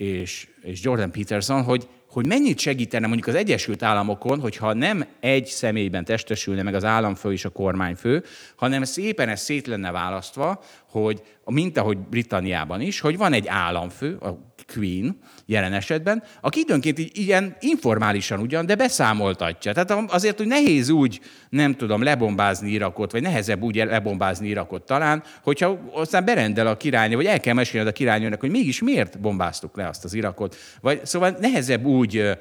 és Jordan Peterson, hogy mennyit segítene mondjuk az Egyesült Államokon, hogyha nem egy személyben testesülne meg az államfő és a kormányfő, hanem szépen ez szét lenne választva, hogy, mint ahogy Britanniában is, hogy van egy államfő, a Queen jelen esetben, aki időnként így ilyen informálisan ugyan, de beszámoltatja. Tehát azért, hogy nehéz úgy, nem tudom, lebombázni Irakot, vagy nehezebb úgy lebombázni Irakot talán, hogyha aztán berendel a királynő, vagy el kell mesélned a királynőnek, hogy mégis miért bombáztuk le azt az Irakot. Vagy, szóval nehezebb úgy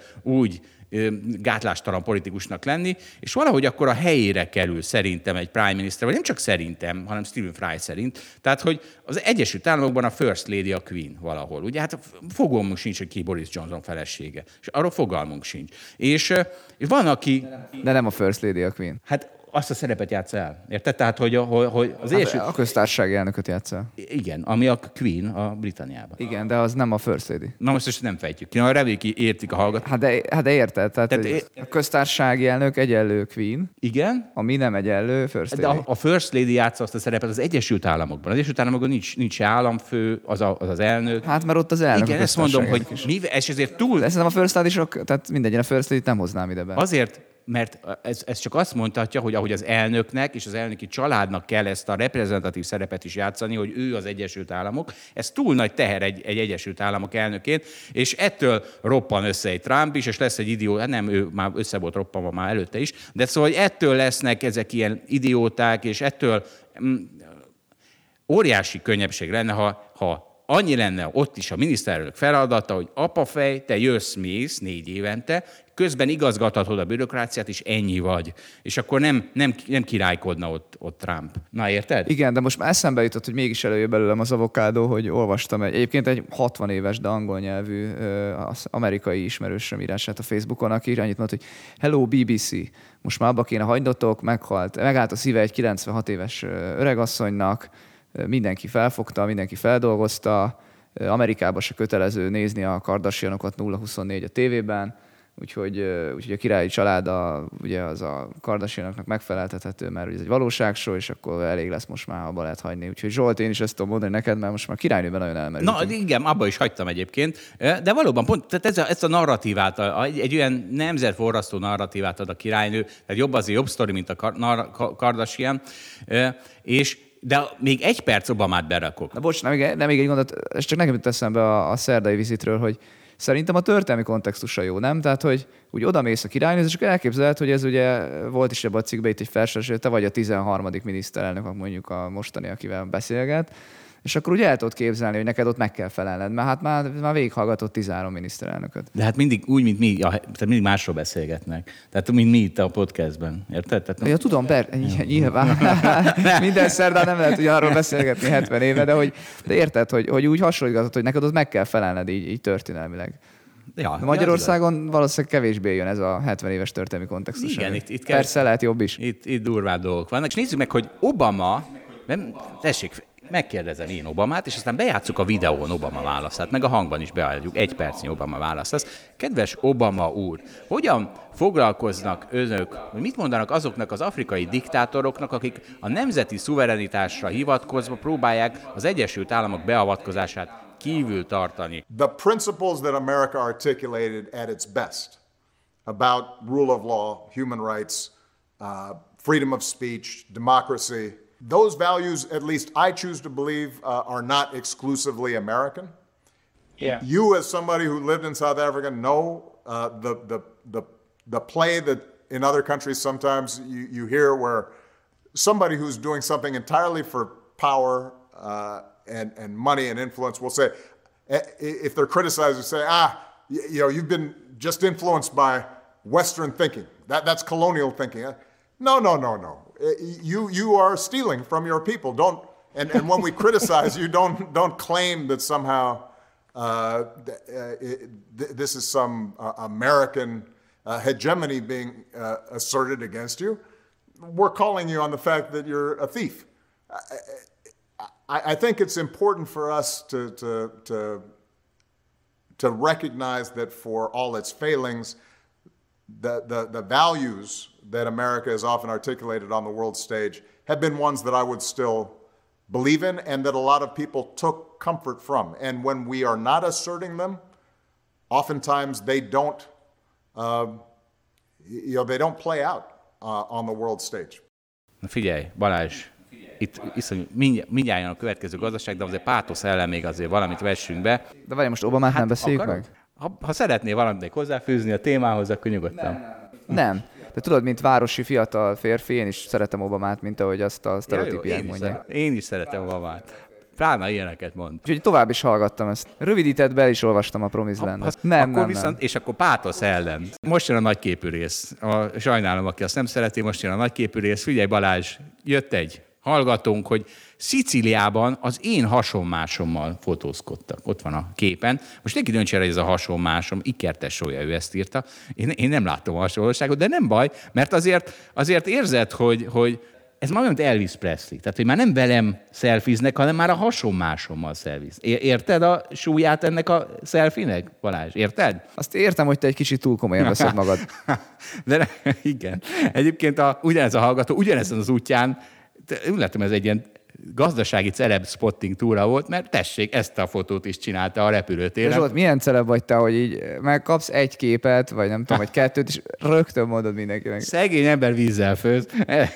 gátlástalan politikusnak lenni, és valahogy akkor a helyére kerül szerintem egy prime minister, vagy nem csak szerintem, hanem Stephen Fry szerint. Tehát, hogy az Egyesült Államokban a First Lady a Queen valahol. Ugye hát fogalmunk sincs, hogy ki Boris Johnson felesége. És arról fogalmunk sincs. És van, aki... De nem a First Lady a Queen. Hát azt a szerepet játsz el. Érted? Tehát, hogy az Egyesült... A köztársaság elnököt játsz el. Igen, ami a Queen a Britanniában. Igen, de az nem a First Lady. Na most ezt nem fejtjük ki. Na, reméljük, értik a hallgatók. Hát de érted. Tehát a köztársasági elnök egyenlő Queen. Igen. Ami nem egyenlő First Lady. De a First Lady játsz azt a szerepet az Egyesült Államokban. Az Egyesült Államokban nincs államfő, az elnök. Hát mert ott az elnök. Igen, ezt mondom, hogy és ezért túl... Ez nem a First Lady sok, tehát mindegy, a First Lady nem hoznám ide be. Azért, mert ez csak azt mondhatja, hogy ahogy az elnöknek és az elnöki családnak kell ezt a reprezentatív szerepet is játszani, hogy ő az Egyesült Államok, ez túl nagy teher egy Egyesült Államok elnökét, és ettől roppan össze egy Trump is, és lesz egy idióta, nem, ő már össze volt roppanva már előtte is, de szóval ettől lesznek ezek ilyen idióták, és ettől óriási könnyebbség lenne, ha annyi lenne ott is a miniszterelnök feladata, hogy apafej, te jössz-mész 4 évente, közben igazgathatod a bürokráciát, és ennyi vagy. És akkor nem királykodna ott Trump. Na, érted? Igen, de most már eszembe jutott, hogy mégis előjön belőlem az avokádó, hogy olvastam egyébként egy 60 éves, de angol nyelvű amerikai ismerősöm írását a Facebookon, aki annyit mondta, hogy hello BBC, most már abba kéne hagynotok, megállt a szíve egy 96 éves öregasszonynak, mindenki felfogta, mindenki feldolgozta, Amerikában se kötelező nézni a Kardashianokat 0-24 a tévében, úgyhogy a királyi család ugye az a Kardashianoknak megfeleltethető, mert ez egy valóságshow, és akkor elég lesz most már, abba lehet hagyni. Úgyhogy Zsolt, én is ezt tudom mondani neked, mert most már királynőben nagyon elmerültünk. Na igen, abba is hagytam egyébként, de valóban pont tehát ezt a narratívát, egy olyan nemzetforrasztó narratívát ad a királynő, tehát jobb az jobb sztori, mint a Kardashian, és de még egy perc Obamát berakok. Na bocs, nem még egy gondot, ez csak nekem jut eszembe a szerdai vizitről, hogy szerintem a történelmi kontextusa jó, nem? Tehát, hogy úgy odamész a királynő, és akkor elképzelhet, hogy ez ugye volt is ebben a cikkben itt egy felsős, te vagy a 13. miniszterelnök, mondjuk a mostani, akivel beszélget, és akkor úgy el tudod képzelni, hogy neked ott meg kell felelned, mert hát már végighallgatott 13 miniszterelnököt. De hát mindig úgy, mint mi, tehát mindig másról beszélgetnek. Tehát mint mi itt a podcastben, érted? Tehát ja, tudom, nyilván. Minden szerdán nem lehet ugyanarról beszélgetni 70 éve, de érted, hogy úgy hasonlítgatod, hogy neked ott meg kell felelned így történelmileg. Ja, Magyarországon valószínűleg kevésbé jön ez a 70 éves történelmi kontextus. Igen, itt persze lehet jobb is. Itt durvább dolgok vannak. És nézzük meg, hogy Obama... Nem, tessék, megkérdezem én Obamát, és aztán bejátszuk a videón Obama válaszát, meg a hangban is beálljuk, 1 percnyi Obama választ. Az, kedves Obama úr, hogyan foglalkoznak önök, mit mondanak azoknak az afrikai diktátoroknak, akik a nemzeti szuverenitásra hivatkozva próbálják az Egyesült Államok beavatkozását kívül tartani? The principles that America articulated at its best about rule of law, human rights, freedom of speech, democracy, those values, at least I choose to believe, are not exclusively American. Yeah. You, as somebody who lived in South Africa, know the play that in other countries sometimes you hear where somebody who's doing something entirely for power and money and influence will say, if they're criticized, say, you've been just influenced by Western thinking. That's colonial thinking. No. You are stealing from your people. Don't and when we criticize you, don't claim that somehow this is some American hegemony being asserted against you. We're calling you on the fact that you're a thief. I think it's important for us to recognize that for all its failings, the values that America has often articulated on the world stage have been ones that I would still believe in and that a lot of people took comfort from. And when we are not asserting them, oftentimes they don't, they don't play out on the world stage. Figyelj, Balázs, itt mindjárt a következő gazdaság, de azért pátosz ellen még azért valamit vessünk be. De várj, most Obamát nem beszéljük meg? Ha szeretnél valamit hozzáfűzni a témához, akkor nyugodtan. Nem. De tudod, mint városi fiatal férfi, én is szeretem Obamát, mint ahogy azt a sztereotípiák mondják. Én is szeretem Obamát. Pláne ilyeneket mond. Úgyhogy tovább is hallgattam ezt. Rövidített be is olvastam a Promislandet. Nem. És akkor pátosz ellen. Most jön a nagyképű rész. Sajnálom, aki azt nem szereti, most jön a nagyképű rész. Figyelj, Balázs, jött egy hallgatónk, hogy Szicíliában az én hasonmásommal fotózkodtak. Ott van a képen. Most neki döntse el, hogy ez a hasonmásom, ikertesója, ő ezt írta. Én nem látom a hasonlóságot, de nem baj, mert azért érzed, hogy ez majdnem Elvis Presley. Tehát, hogy már nem velem szelfiznek, hanem már a hasonmásommal szelfiz. Érted a súlyát ennek a szelfinek, Balázs? Érted? Azt értem, hogy te egy kicsit túl komolyan veszed magad. De igen. Egyébként ugyanez a hallgató, ugyanezen az útján, úgy látom, ez egy ilyen gazdasági celeb spotting túra volt, mert tessék, ezt a fotót is csinálta a repülőtéren. Zsolt, milyen celeb vagy te, hogy így megkapsz egy képet, vagy nem tudom, vagy kettőt, és rögtön mondod mindenkinek. Szegény ember vízzel főz.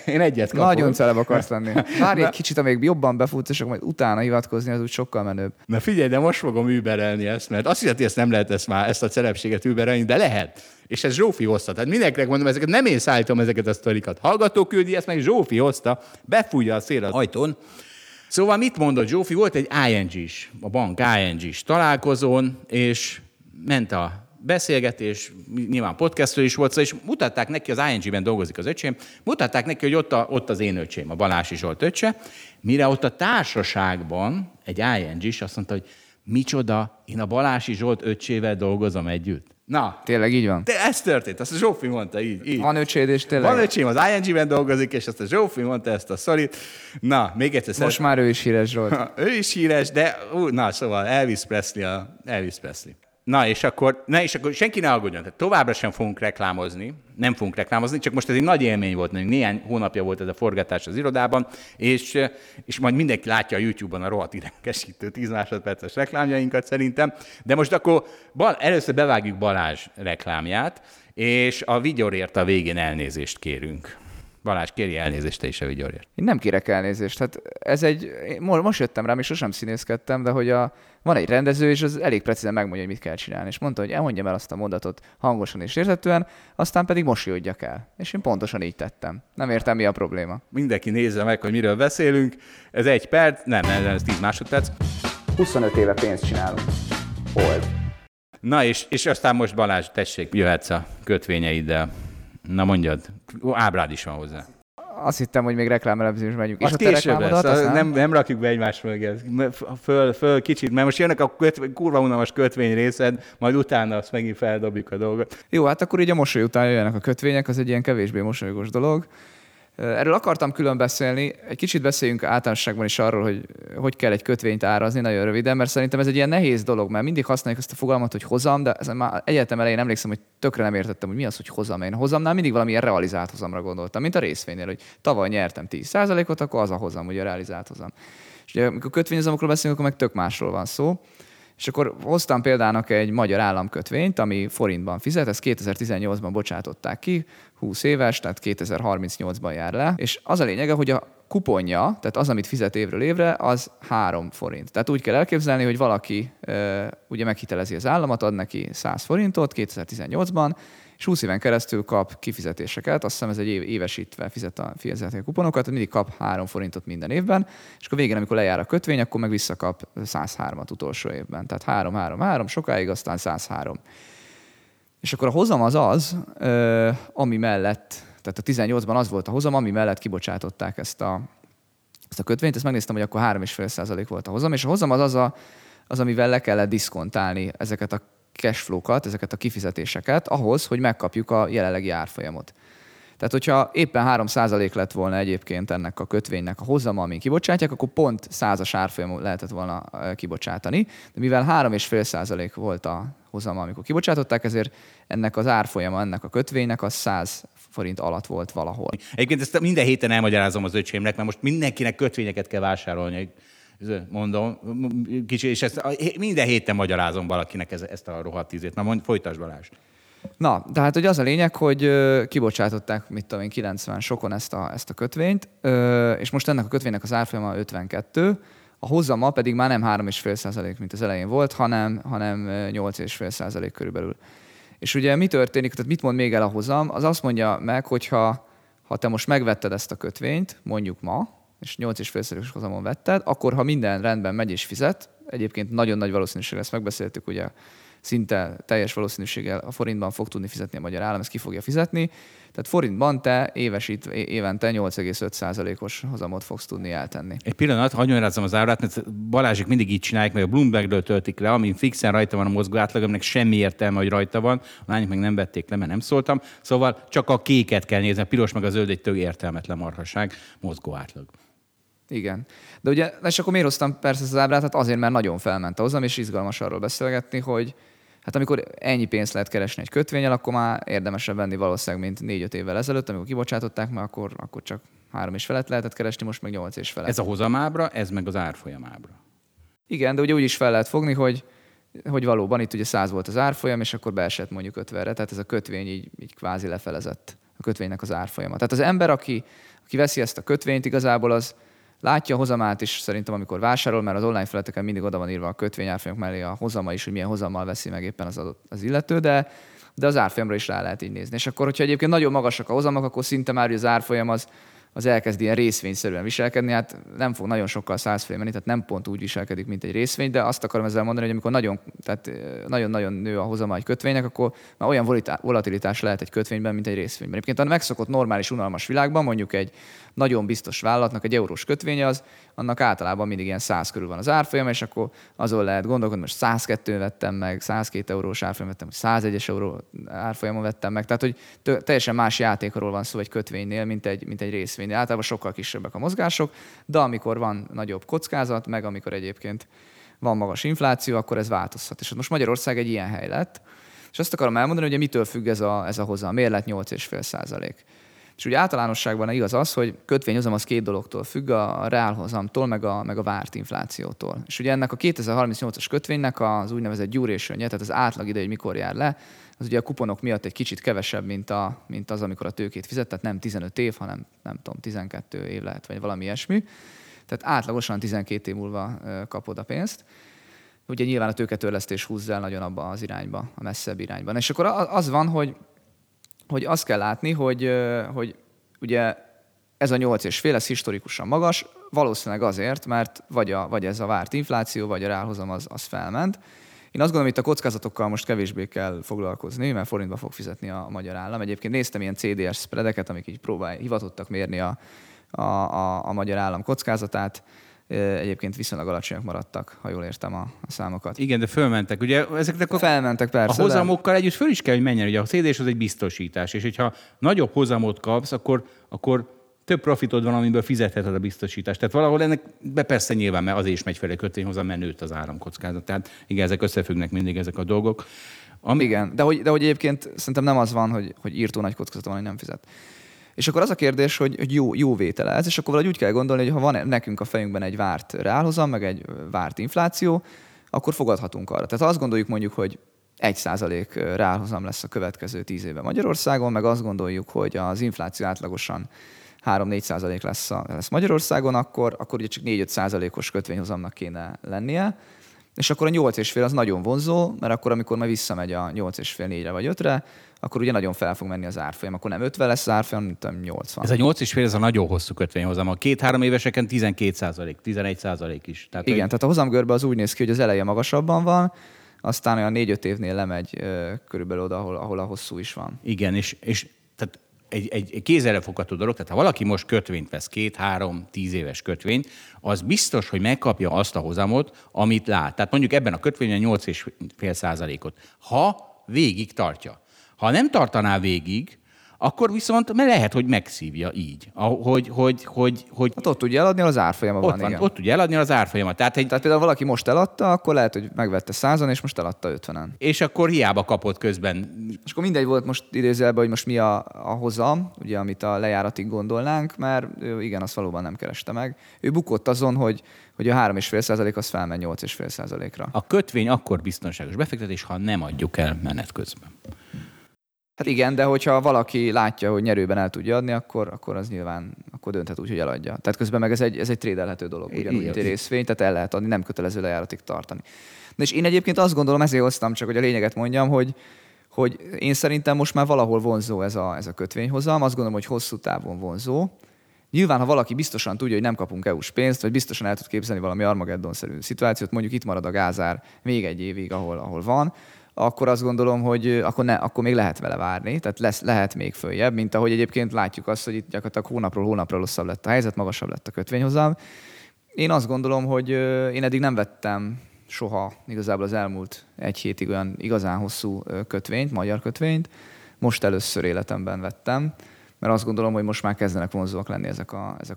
Én egyet kapom. Nagyon celeb akarsz lenni. Várj egy kicsit, amíg jobban befutsz, és majd utána hivatkozni, az úgy sokkal menőbb. Na figyelj, de most fogom überelni ezt, mert azt hiszem, hogy ezt nem lehet ezt a celebséget überelni, de lehet. És ez Zsófi hozta. Tehát mindenkinek mondom, ezeket nem én szállítom, ezeket a sztorikat. Hallgató küldi, ezt meg Zsófi hozta, befújja a szél az ajtón. Szóval mit mondott Zsófi? Volt egy ING-s, a bank ING-s találkozón, és ment a beszélgetés, nyilván podcastről is volt, és mutatták neki, az ING-ben dolgozik az öcsém, mutatták neki, hogy ott az én öcsém, a Balási Zsolt öccse, mire ott a társaságban egy ING-s azt mondta, hogy micsoda, én a Balási Zsolt öccsével dolgozom együtt. Na, tényleg így van. De ez történt, azt a Zsófi mondta így. Van öcséd, és tényleg. Van öcsém, az ING-ben dolgozik, és azt a Zsófi mondta ezt a szorít. Na, még egyszer. Most már ő is híres, Zsolt. Ő is híres, de szóval Elvis Presley. Na, és akkor senki ne aggódjon. Tehát továbbra sem fogunk reklámozni, csak most ez egy nagy élmény volt, néhány hónapja volt ez a forgatás az irodában, és majd mindenki látja a YouTube-on a rohadt idegesítő 10 másodperces reklámjainkat szerintem, de most akkor először bevágjuk Balázs reklámját, és a vigyorért a végén elnézést kérünk. Balázs, kéri elnézést te is a vigyorért. Én nem kérek elnézést. Hát most jöttem rám, és sosem színészkedtem, de hogy van egy rendező, és az elég precízen megmondja, hogy mit kell csinálni. És mondta, hogy elmondjam el azt a mondatot hangosan és érthetően, aztán pedig mosolyodjak el. És én pontosan így tettem. Nem értem, mi a probléma. Mindenki nézze meg, hogy miről beszélünk. Ez 1 perc, nem, ez 10 másodperc. 25 éve pénzt csinálunk. Hold. Na és aztán most Balázs, tessék, jöhetsz a kötvényeiddel. Na mondjad, ábrád is van hozzá. Azt hittem, hogy még reklámelemzésre megyünk. Azt és a reklámodat, nem rakjuk be egymás mögé. Föl kicsit, mert most jönnek a kurva unalmas kötvény részed, majd utána azt megint feldobjuk a dolgot. Jó, hát akkor így a mosoly után jönnek a kötvények, az egy ilyen kevésbé mosolygós dolog. Erről akartam külön beszélni, egy kicsit beszéljünk általánosságban is arról, hogy kell egy kötvényt árazni, nagyon röviden, mert szerintem ez egy ilyen nehéz dolog, mert mindig használjuk ezt a fogalmat, hogy hozam, de már egyetem elején emlékszem, hogy tökre nem értettem, hogy mi az, hogy hozam. Én hozamnál mindig valamilyen realizált hozamra gondoltam, mint a részvénynél, hogy tavaly nyertem 10%-ot, akkor az a hozam, ugye a realizált hozam. És ugye, amikor kötvényhozamokról beszélünk, akkor meg tök másról van szó. És akkor hoztam példának egy magyar államkötvényt, ami forintban fizet, ezt 2018-ban bocsátották ki, 20 éves, tehát 2038-ban jár le, és az a lényege, hogy a kuponja, tehát az, amit fizet évről évre, az 3 forint. Tehát úgy kell elképzelni, hogy valaki ugye meghitelezi az államot, ad neki 100 forintot 2018-ban, és 20 éven keresztül kap kifizetéseket, azt hiszem ez egy évesítve fizeti a kuponokat, mindig kap 3 forintot minden évben, és akkor végén, amikor lejár a kötvény, akkor meg visszakap 103-at utolsó évben. Tehát 3-3-3, sokáig, aztán 103. És akkor a hozam az, ami mellett, tehát a 18-ban az volt a hozam, ami mellett kibocsátották ezt a kötvényt, ezt megnéztem, hogy akkor 3,5% volt a hozam, és a hozam az amivel le kellett diszkontálni ezeket a cashflow-kat, ezeket a kifizetéseket ahhoz, hogy megkapjuk a jelenlegi árfolyamot. Tehát, hogyha éppen 3% lett volna egyébként ennek a kötvénynek a hozama, amin kibocsátják, akkor pont 100-as árfolyamot lehetett volna kibocsátani. De mivel 3,5% volt a hozama, amikor kibocsátották, ezért ennek az árfolyama, ennek a kötvénynek az 100 forint alatt volt valahol. Egyébként ezt minden héten elmagyarázom az öcsémnek, mert most mindenkinek kötvényeket kell vásárolni. Mondom, kicsi, és ezt minden héten magyarázom valakinek ezt a rohadt ízét. Na, mondj, folytasd Balázs. Na, de hát ugye az a lényeg, hogy kibocsátották, mit tudom én, 90 sokon ezt a kötvényt, és most ennek a kötvénynek az árfolyama 52, a hozama pedig már nem 3,5%, mint az elején volt, hanem 8,5% körülbelül. És ugye mi történik, tehát mit mond még el a hozam? Az azt mondja meg, hogyha te most megvetted ezt a kötvényt, mondjuk ma, és 8,5%-os hozamon vetted, akkor ha minden rendben megy és fizet, egyébként nagyon nagy valószínűség lesz, megbeszéltük, ugye szinte teljes valószínűséggel a forintban fog tudni fizetni a magyar állam, ezt ki fogja fizetni, tehát forintban te évente 8,5%-os hozamot fogsz tudni eltenni. Egy pillanat, hagyj magyarázzam az árát, mert Balázsik mindig így csinálják, mert a Bloomberg-ről töltik le, amin fixen rajta van a mozgó átlag, aminek semmi értelme, hogy rajta van, a lányok meg nem vették le, mert nem szóltam, szóval csak a kéket kell nézni, a piros meg a zöld egy tök értelmetlen marhaság, mozgó átlag. Igen. De ugye, és akkor miért hoztam persze az ábrát? Hát azért, mert nagyon felment a hozam, és izgalmas arról beszélgetni, hogy hát amikor ennyi pénzt lehet keresni egy kötvényel, akkor már érdemesebb venni valószínűleg, mint 4-5 évvel ezelőtt, amikor kibocsátották, mert akkor csak 3,5-et lehetett keresni, most meg 8,5-et. Ez a hozamábra, ez meg az árfolyamábra. Igen, de ugye úgy is fel lehet fogni, hogy valóban itt ugye 100 volt az árfolyam, és akkor beesett mondjuk 50-re, tehát ez a kötvény így kvázi lefelezett, a kötvénynek az árfolyama. Tehát az ember, aki veszi ezt a kötvényt, igazából az látja a hozamát is szerintem, amikor vásárol, mert az online felületeken mindig oda van írva a kötvényárfolyamok mellé a hozama is, hogy milyen hozammal veszi meg éppen az illető, de az árfolyamra is rá lehet így nézni. És akkor, hogyha egyébként nagyon magasak a hozamok, akkor szinte már az árfolyam az elkezd ilyen részvényszerűen viselkedni, hát nem fog nagyon sokkal százfele menni, tehát nem pont úgy viselkedik, mint egy részvény, de azt akarom ezzel mondani, hogy amikor nagyon-nagyon nő a hozama egy kötvénynek, akkor már olyan volatilitás lehet egy kötvényben, mint egy részvényben. Egyébként a megszokott normális, unalmas világban, mondjuk egy nagyon biztos vállalatnak egy eurós kötvénye, az annak általában mindig ilyen 100 körül van az árfolyam, és akkor azon lehet gondolkodni, most 102 vettem meg, 102 eurós árfolyamon vettem, 101 euró árfolyamon vettem meg. Tehát, hogy teljesen más játékról van szó egy kötvénynél, mint egy részvény. Általában sokkal kisebbek a mozgások, de amikor van nagyobb kockázat, meg amikor egyébként van magas infláció, akkor ez változhat. És most Magyarország egy ilyen hely lett, és azt akarom elmondani, hogy mitől függ ez a hozam, miért lett 8,5%. És ugye általánosságban igaz az, hogy kötvényhozam az két dologtól függ, a reálhozamtól, meg a várt inflációtól. És ugye ennek a 2038-as kötvénynek az úgynevezett duration-je, tehát az átlagidei, hogy mikor jár le, az ugye a kuponok miatt egy kicsit kevesebb, mint az, amikor a tőkét fizet, tehát nem 15 év, hanem nem tudom, 12 év lehet, vagy valami ilyesmi. Tehát átlagosan 12 év múlva kapod a pénzt. Ugye nyilván a tőketörlesztés húzza el nagyon abba az irányba, a messzebb irányban. És akkor az van, hogy azt kell látni, hogy ugye ez a 8,5, ez historikusan magas, valószínűleg azért, mert vagy ez a várt infláció, vagy a reálhozam az felment. Én azt gondolom, hogy itt a kockázatokkal most kevésbé kell foglalkozni, mert forintba fog fizetni a magyar állam. Egyébként néztem ilyen CDS spreadeket, amik így hivatottak mérni a magyar állam kockázatát. Egyébként viszonylag alacsonyak maradtak, ha jól értem a számokat. Igen, de fölmentek. Ugye ezeknek felmentek persze. A hozamokkal együtt föl is kell, hogy menjen. Ugye a CDS az egy biztosítás, és hogyha nagyobb hozamot kapsz, akkor több profitod van, amiből fizetheted a biztosítást. Tehát valahol ennek be persze nyilván, mert azért is megy felé kötvényhozzá, mert nőtt az áramkockázat. Tehát igen, ezek összefüggnek mindig ezek a dolgok. Igen, de hogy egyébként szerintem nem az van, hogy írtó nagy kockázat van, hogy nem fizet. És akkor az a kérdés, hogy jó vétele ez, és akkor valahogy úgy kell gondolni, hogy ha van nekünk a fejünkben egy várt reálhozam, meg egy várt infláció, akkor fogadhatunk arra. Tehát azt gondoljuk mondjuk, hogy 1% reálhozam lesz a következő 10 évben Magyarországon, meg azt gondoljuk, hogy az infláció átlagosan 3-4% lesz Magyarországon, akkor ugye csak 4-5%-os kötvényhozamnak kéne lennie, és akkor a 8,5 az nagyon vonzó, mert akkor, amikor majd visszamegy a 8,5 4-re vagy 5-re, akkor ugye nagyon fel fog menni az árfolyam. Akkor nem 50 lesz az árfolyam, nem 80. Ez a 8,5 ez a nagyon hosszú kötvényhozam. A 2-3 éveseken 12%, 11% is. Tehát igen, tehát a hozamgörbe az úgy néz ki, hogy az eleje magasabban van, aztán olyan 4-5 évnél lemegy körülbelül oda, ahol a hosszú is van. Igen, és tehát egy kézzel fogható dolog, tehát ha valaki most kötvényt vesz, 2-3-10 éves kötvényt, az biztos, hogy megkapja azt a hozamot, amit lát. Tehát mondjuk ebben a kötvényen 8,5%, ha végig tartja. Ha nem tartaná végig, akkor viszont lehet, hogy megszívja így. Hát ott tudja eladni, az árfolyama van, igen. Ott tudja eladni, az árfolyama. Tehát például valaki most eladta, akkor lehet, hogy megvette 100-an, és most eladta 50-en. És akkor hiába kapott közben. És akkor mindegy volt most idézőjelben, hogy most mi a hozam, ugye, amit a lejáratig gondolnánk, mert igen, azt valóban nem kereste meg. Ő bukott azon, hogy a 3,5% az felment 8,5%-ra. A kötvény akkor biztonságos befektetés, ha nem adjuk el menet közben. Hát igen, de hogyha valaki látja, hogy nyerőben el tudja adni, akkor az nyilván akkor dönthet úgy, hogy eladja. Tehát közben meg ez egy trédelhető dolog, ugyanúgy egy részvény, tehát el lehet adni, nem kötelező lejáratig tartani. Na és én egyébként azt gondolom, ezért hoztam csak, hogy a lényeget mondjam, hogy én szerintem most már valahol vonzó ez a kötvényhozam, azt gondolom, hogy hosszú távon vonzó. Nyilván, ha valaki biztosan tudja, hogy nem kapunk EU-s pénzt, vagy biztosan el tud képzelni valami Armageddon-szerű szituációt, mondjuk itt marad a gázár még egy évig, ahol van, akkor azt gondolom, hogy akkor még lehet vele várni, tehát lehet még följebb, mint ahogy egyébként látjuk azt, hogy itt gyakorlatilag hónapról rosszabb lett a helyzet, magasabb lett a kötvényhozam. Én azt gondolom, hogy én eddig nem vettem soha igazából az elmúlt egy hétig olyan igazán hosszú kötvényt, magyar kötvényt, most először életemben vettem, mert azt gondolom, hogy most már kezdenek vonzóak lenni ezek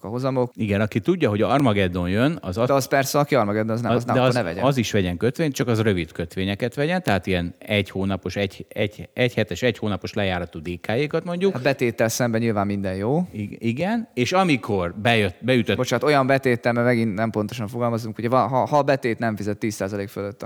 a hozamok. Igen, aki tudja, hogy a Armageddon jön, az... De az persze, aki Armageddon, az ne vegyen. Az is vegyen kötvényt, csak az rövid kötvényeket vegyen, tehát ilyen egy hetes, egy hónapos lejáratú DK-jékat mondjuk. Hát betéttel szemben nyilván minden jó. Igen, és amikor beütött... Bocsánat, olyan betéttel, mert megint nem pontosan fogalmazunk, hogy ha a betét nem fizet 10% fölött,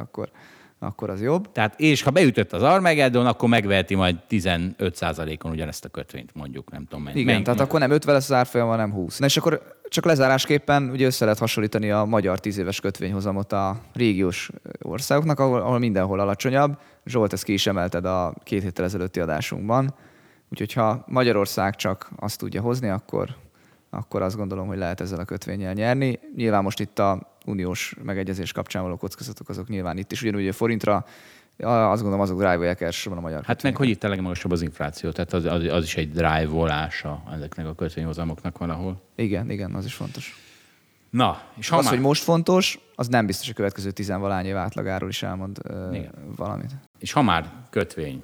akkor az jobb. Tehát, és ha beütött az Armageddon, akkor megveheti majd 15%-on ugyanezt a kötvényt, mondjuk, nem tudom mennyi. Igen, tehát akkor nem 50 lesz az árfolyam, hanem 20. Na és akkor csak lezárásképpen ugye össze lehet hasonlítani a magyar 10 éves kötvényhozamot a régiós országoknak, ahol mindenhol alacsonyabb. Zsolt, ezt ki is emelted a 2 héttel ezelőtti adásunkban. Úgyhogy ha Magyarország csak azt tudja hozni, akkor azt gondolom, hogy lehet ezzel a kötvényel nyerni. Nyilván most itt a uniós megegyezés kapcsán való kockázatok azok nyilván itt is. Ugyanúgy a forintra azt gondolom azok drive-olják elsősorban a magyar kötvények. Hát meg hogy itt a legmagasabb az infláció, tehát az is egy drive-olása ezeknek a kötvényhozamoknak valahol. Igen, az is fontos. Na, és az, hogy most fontos, az nem biztos, hogy a következő 10-valány év átlagáról is elmond valamit. És ha már kötvény,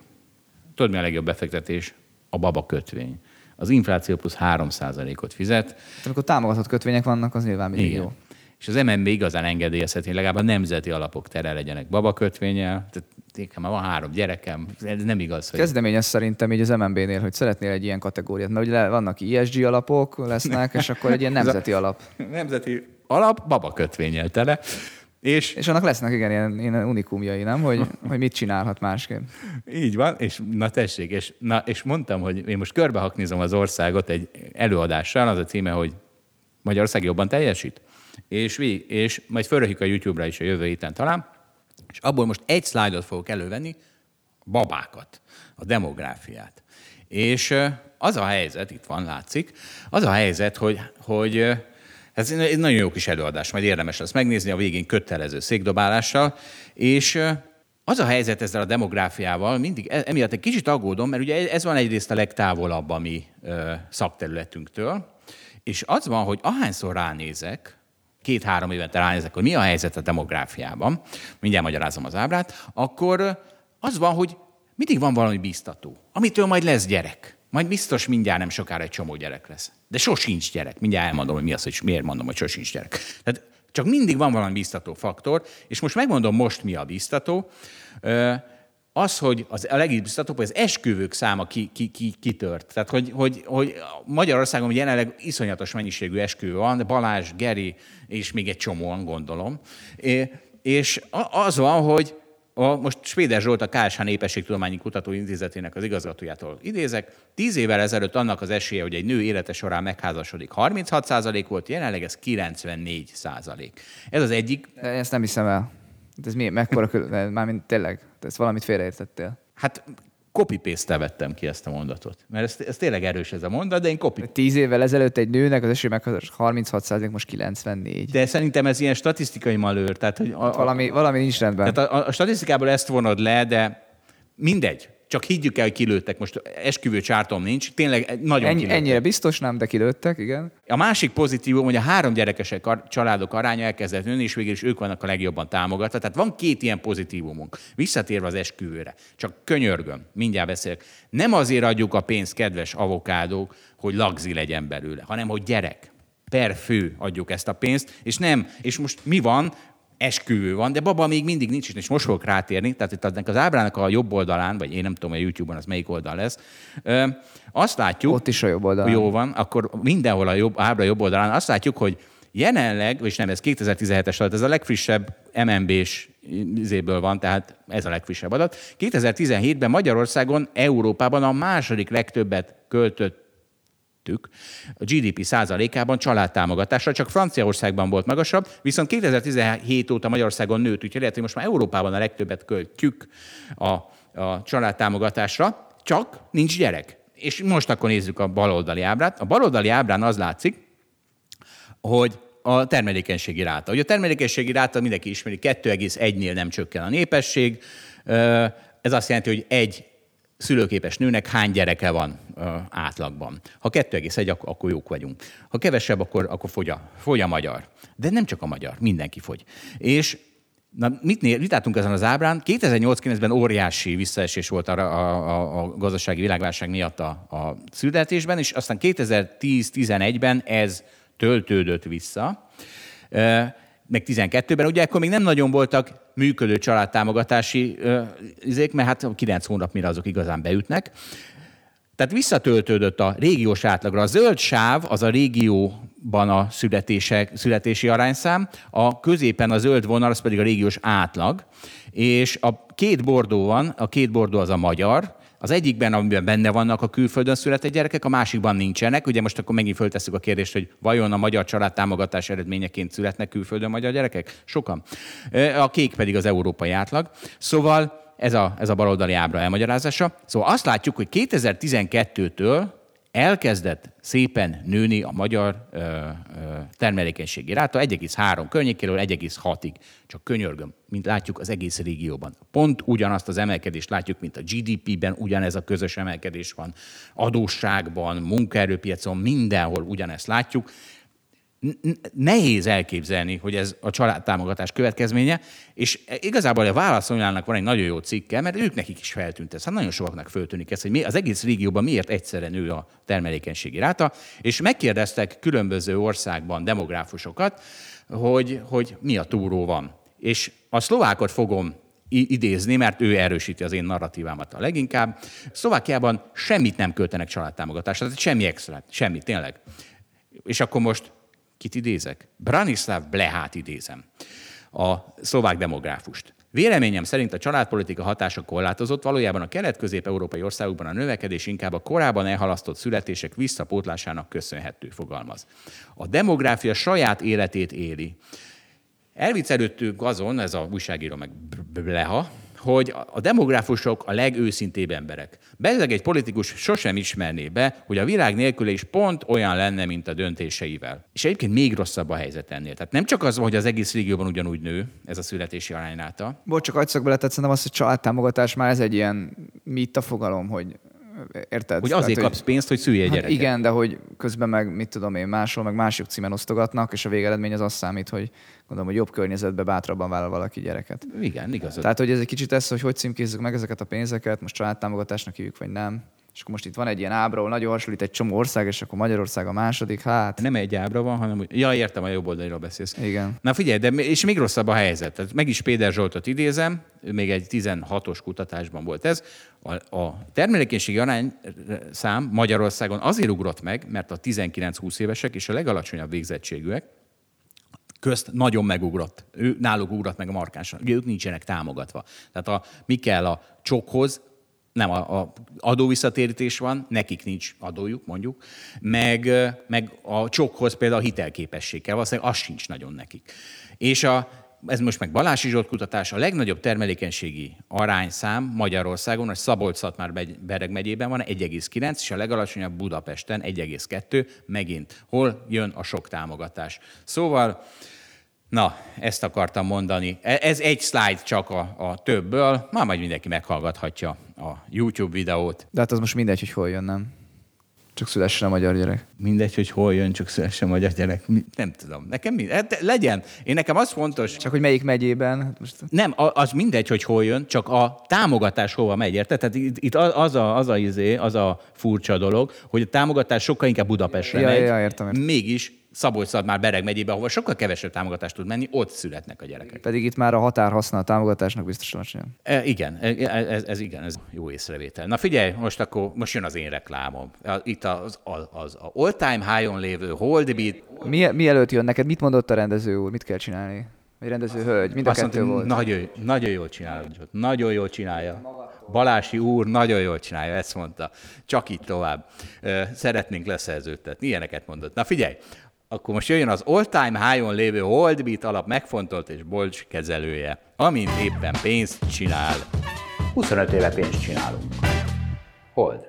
tudod mi a legjobb befektetés? A Babakötvény. Az infláció plusz 3%-ot fizet. Tehát amikor támogatott kötvények vannak, az nyilván mindig jó. És az MNB igazán engedélyezheti, legalább a nemzeti alapok tere legyenek babakötvényel. Tehát már van 3 gyerekem, ez nem igaz. Hogy... Kezdeményes szerintem így az MNB-nél, hogy szeretnél egy ilyen kategóriát, mert ugye vannak ESG alapok lesznek, és akkor egy ilyen nemzeti alap. Nemzeti alap babakötvényel tele. És annak lesznek igen ilyen unikumjai, nem? Hogy mit csinálhat másképp. Így van, és na tessék, és mondtam, hogy én most körbehaknizom az országot egy előadással, az a címe, hogy Magyarország jobban teljesít. És majd fölröhjük a YouTube-ra is a jövő héten talán, és abból most egy szlájdot fogok elővenni, babákat, a demográfiát. És az a helyzet, itt van, látszik, az a helyzet, hogy ez egy nagyon jó kis előadás, majd érdemes lesz megnézni, a végén kötelező székdobálással, és az a helyzet ezzel a demográfiával, mindig emiatt egy kicsit aggódom, mert ugye ez van egyrészt a legtávolabb a mi szakterületünktől, és az van, hogy ahányszor ránézek, 2-3 évente ránézek, hogy mi a helyzet a demográfiában, mindjárt magyarázom az ábrát, akkor az van, hogy mindig van valami biztató, amitől majd lesz gyerek. Majd biztos mindjárt nem sokára egy csomó gyerek lesz. De sosincs gyerek. Mindjárt elmondom, hogy mi az, hogy miért mondom, hogy sosincs gyerek. Tehát csak mindig van valami biztató faktor, és most megmondom most, mi a biztató. Az, hogy a legbiztatóbb, hogy az esküvők száma kitört. Tehát, hogy Magyarországon jelenleg iszonyatos mennyiségű esküvő van, de Balázs, Geri, és még egy csomóan gondolom. És az van, hogy most Svéder Zsolt, a KSH Népességtudományi Kutatóintézetének az igazgatójától idézek. 10 évvel ezelőtt annak az esélye, hogy egy nő élete során megházasodik, 36% volt, jelenleg ez 94%. Ez az egyik... Ezt nem hiszem el. Ez mi, mekkora különbség? Mármint tényleg, ezt valamit félreértettél. Hát copy-paste-tel vettem ki ezt a mondatot. Mert ez tényleg erős ez a mondat, de én 10 évvel ezelőtt egy nőnek az esélye meghazaros 36%, most 94%. De szerintem ez ilyen statisztikai malőr. Tehát, hogy valami nincs rendben. Tehát a statisztikából ezt vonod le, de mindegy. Csak higgyük el, hogy kilőttek. Most esküvő csártom nincs. Tényleg nagyon kilőttek. Ennyire biztos nem, de kilőttek, igen. A másik pozitívum, hogy a 3 gyerekes családok aránya elkezdett nőni, és végül is ők vannak a legjobban támogatva. Tehát van 2 ilyen pozitívumunk. Visszatérve az esküvőre. Csak könyörgöm, mindjárt beszélek. Nem azért adjuk a pénzt, kedves avokádók, hogy lagzi legyen belőle, hanem hogy gyerek. Per fő adjuk ezt a pénzt, és nem. És most mi van? Esküvő van, de baba még mindig nincs, és most fogok rátérni, tehát itt az ábrának a jobb oldalán, vagy én nem tudom, a YouTube-on az melyik oldal lesz, azt látjuk... Ott is a jobb oldalán. Jó van, akkor mindenhol ábra jobb oldalán azt látjuk, hogy jelenleg, és nem, ez 2017-es adat, ez a legfrissebb MNB-s izéből van, tehát ez a legfrissebb adat. 2017-ben Magyarországon, Európában a második legtöbbet költött a GDP százalékában családtámogatásra, csak Franciaországban volt magasabb, viszont 2017 óta Magyarországon nőtt, úgyhogy lehet, hogy most már Európában a legtöbbet költjük a családtámogatásra, csak nincs gyerek. És most akkor nézzük a baloldali ábrát. A baloldali ábrán az látszik, hogy a termelékenységi ráta. Ugye a termelékenységi ráta mindenki ismeri, 2,1-nél nem csökken a népesség. Ez azt jelenti, hogy egy szülőképes nőnek hány gyereke van átlagban. Ha 2,1, akkor jók vagyunk. Ha kevesebb, akkor fogy a magyar. De nem csak a magyar, mindenki fogy. És mit látunk ezen az ábrán? 2008-2009-ben óriási visszaesés volt a gazdasági világválság miatt a születésben, és aztán 2010-11-ben ez töltődött vissza. Meg 12-ben, ugye akkor még nem nagyon voltak működő családtámogatási izék, mert hát 9 hónap mire azok igazán beütnek. Tehát visszatöltődött a régiós átlagra. A zöld sáv az a régióban a születési arányszám, a középen a zöld vonal, az pedig a régiós átlag, és a 2 bordó van, a 2 bordó az a magyar, az egyikben, amiben benne vannak a külföldön született gyerekek, a másikban nincsenek. Ugye most akkor megint föltesszük a kérdést, hogy vajon a magyar családtámogatás eredményeként születnek külföldön magyar gyerekek? Sokan. A kék pedig az európai átlag. Szóval ez a baloldali ábra elmagyarázása. Szóval azt látjuk, hogy 2012-től elkezdett szépen nőni a magyar termelékenységi ráta, 1,3 környékéről 1,6-ig. Csak könyörgöm, mint látjuk az egész régióban. Pont ugyanazt az emelkedést látjuk, mint a GDP-ben, ugyanez a közös emelkedés van, adósságban, munkaerőpiacon, mindenhol ugyanezt látjuk. Nehéz elképzelni, hogy ez a családtámogatás következménye, és igazából a Válaszoljának van egy nagyon jó cikke, mert ők nekik is feltűnt ez. Hát nagyon sokaknak feltűnik ez, hogy az egész régióban miért egyszerre nő a termelékenységi ráta, és megkérdeztek különböző országban demográfusokat, hogy mi a túró van. És a szlovákot fogom idézni, mert ő erősíti az én narratívámat a leginkább. Szlovákiában semmit nem költenek családtámogatásra, tehát semmi extra, semmi tényleg. És akkor most kit idézek? Branislav Blehát idézem, a szlovák demográfust. Véleményem szerint a családpolitika hatása korlátozott, valójában a kelet-közép-európai országokban a növekedés inkább a korábban elhalasztott születések visszapótlásának köszönhető, fogalmaz. A demográfia saját életét éli. Elviccelődtünk azon, ez a újságíró meg Bleha, hogy a demográfusok a legőszintébb emberek. Bezzeg egy politikus sosem ismerné be, hogy a világ nélküle is pont olyan lenne, mint a döntéseivel. És egyébként még rosszabb a helyzet ennél. Tehát nem csak az, hogy az egész régióban ugyanúgy nő ez a születési arányráta. Bocs, csak agyszak bele, tehát szerintem az, hogy családtámogatás már ez egy ilyen mit a fogalom, hogy érted? Hogy azért kapsz pénzt, hogy szülj egy gyereket. Hát igen, de hogy közben meg mit tudom én, máshol meg másik címen osztogatnak, és a végeredmény az azt számít, hogy gondolom, hogy jobb környezetbe bátrabban vállal valaki gyereket. Igen, igazad. Tehát, hogy ez egy kicsit ez, hogy címkézzük meg ezeket a pénzeket, most családtámogatásnak hívjuk, vagy nem. És akkor most itt van egy ilyen ábra, ahol nagyon hasonlít egy csomó ország, és akkor Magyarország a második, hát... Nem egy ábra van, hanem úgy... Ja, értem, a jobb oldalról beszélsz. Igen. Na figyelj, de és még rosszabb a helyzet. Tehát meg is Péder Zsoltot idézem, még egy 16-os kutatásban volt ez. A termelékenységi arányszám Magyarországon azért ugrott meg, mert a 19-20 évesek és a legalacsonyabb végzettségűek közt nagyon megugrott. Náluk ugrott meg a markánsan. Ők nincsenek támogatva. Tehát mi kell a csokhoz, nem, a adóvisszatérítés van, nekik nincs adójuk, mondjuk, meg a csokhoz például a hitelképesség kell, valószínűleg az sincs nagyon nekik. És ez most meg Balási Zsolt kutatás, a legnagyobb termelékenységi arányszám Magyarországon, a Szabolcs-Szatmár-Bereg megyében van 1,9, és a legalacsonyabb Budapesten 1,2, megint hol jön a sok támogatás. Szóval, na, ezt akartam mondani. Ez egy slide csak a többből, már majd mindenki meghallgathatja a YouTube videót. De hát az most mindegy, hogy hol jön, nem? Csak szülessen a magyar gyerek. Mindegy, hogy hol jön, csak szülessen a magyar gyerek. Nem tudom, nekem mindegy. Legyen. Nekem az fontos... Csak hogy melyik megyében? Most... Nem, az mindegy, hogy hol jön, csak a támogatás hova megy, érted? Tehát itt az a furcsa dolog, hogy a támogatás sokkal inkább Budapestre megy. Ja, értem. Mégis... Szabolcs-Szatmár-Bereg megyébe, ahova sokkal kevesebb támogatást tud menni, ott születnek a gyerekek. Pedig itt már a határhasznál a támogatásnak biztosan sem. Igen, ez jó észrevétel. Na figyelj, most jön az én reklámom. Itt az all-time high-on lévő Holdbeat. Mielőtt jön neked, mit mondott a rendező úr? Mit kell csinálni? Egy rendező hölgy, mind a kettő volt. Nagyon jól csinálja. Nagyon jól csinálja. Balási úr nagyon jól csinálja, ezt mondta. Csak így tovább. Szeretnénk leszerződtetni. Ilyeneket mondott. Na figyelj! Akkor most jöjjön az all-time high-on lévő Holdbeat alap megfontolt és bolcs kezelője, amin éppen pénzt csinál. 25 éve pénzt csinálunk. Hold.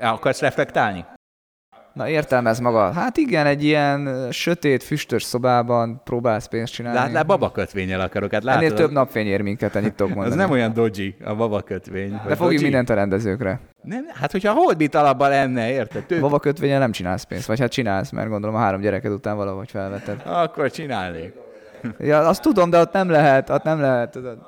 Akarsz reflektálni? Na értelmez maga. Hát igen, egy ilyen sötét, füstös szobában próbálsz pénzt csinálni. Látlá, babakötvényel akarok. Hát látod, ennél több napfény ér minket, ennyit tudok mondani. Az nem olyan dodgy, a babakötvény. De fogjuk mindent a rendezőkre. Nem, hát hogyha Holdbeat alapban lenne, érted? Babakötvényel nem csinálsz pénzt, vagy hát csinálsz, mert gondolom a 3 gyereked után valahogy felveted. Akkor csinálnék. Ja, azt tudom, de ott nem lehet, tudod.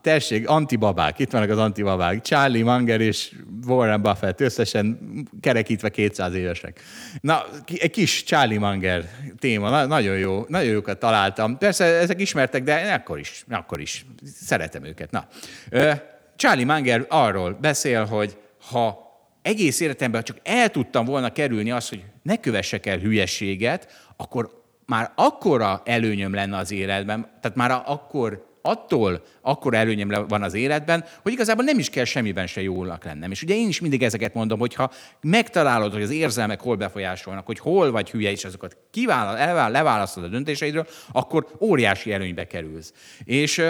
Tessék, antibabák, itt vannak az antibabák. Charlie Munger és Warren Buffett, összesen kerekítve 200 évesek. Na, egy kis Charlie Munger téma, nagyon jó, nagyon jókat találtam. Persze ezek ismertek, de akkor is szeretem őket. Na, Charlie Munger arról beszél, hogy ha egész életemben csak el tudtam volna kerülni azt, hogy ne kövessek el hülyeséget, akkor már akkora előnyöm lenne az életben, tehát már attól előnyöm van az életben, hogy igazából nem is kell semmiben se jólnak lennem. És ugye én is mindig ezeket mondom, hogy ha megtalálod, hogy az érzelmek hol befolyásolnak, hogy hol vagy hülye, és azokat leválasztod a döntéseidről, akkor óriási előnybe kerülsz. És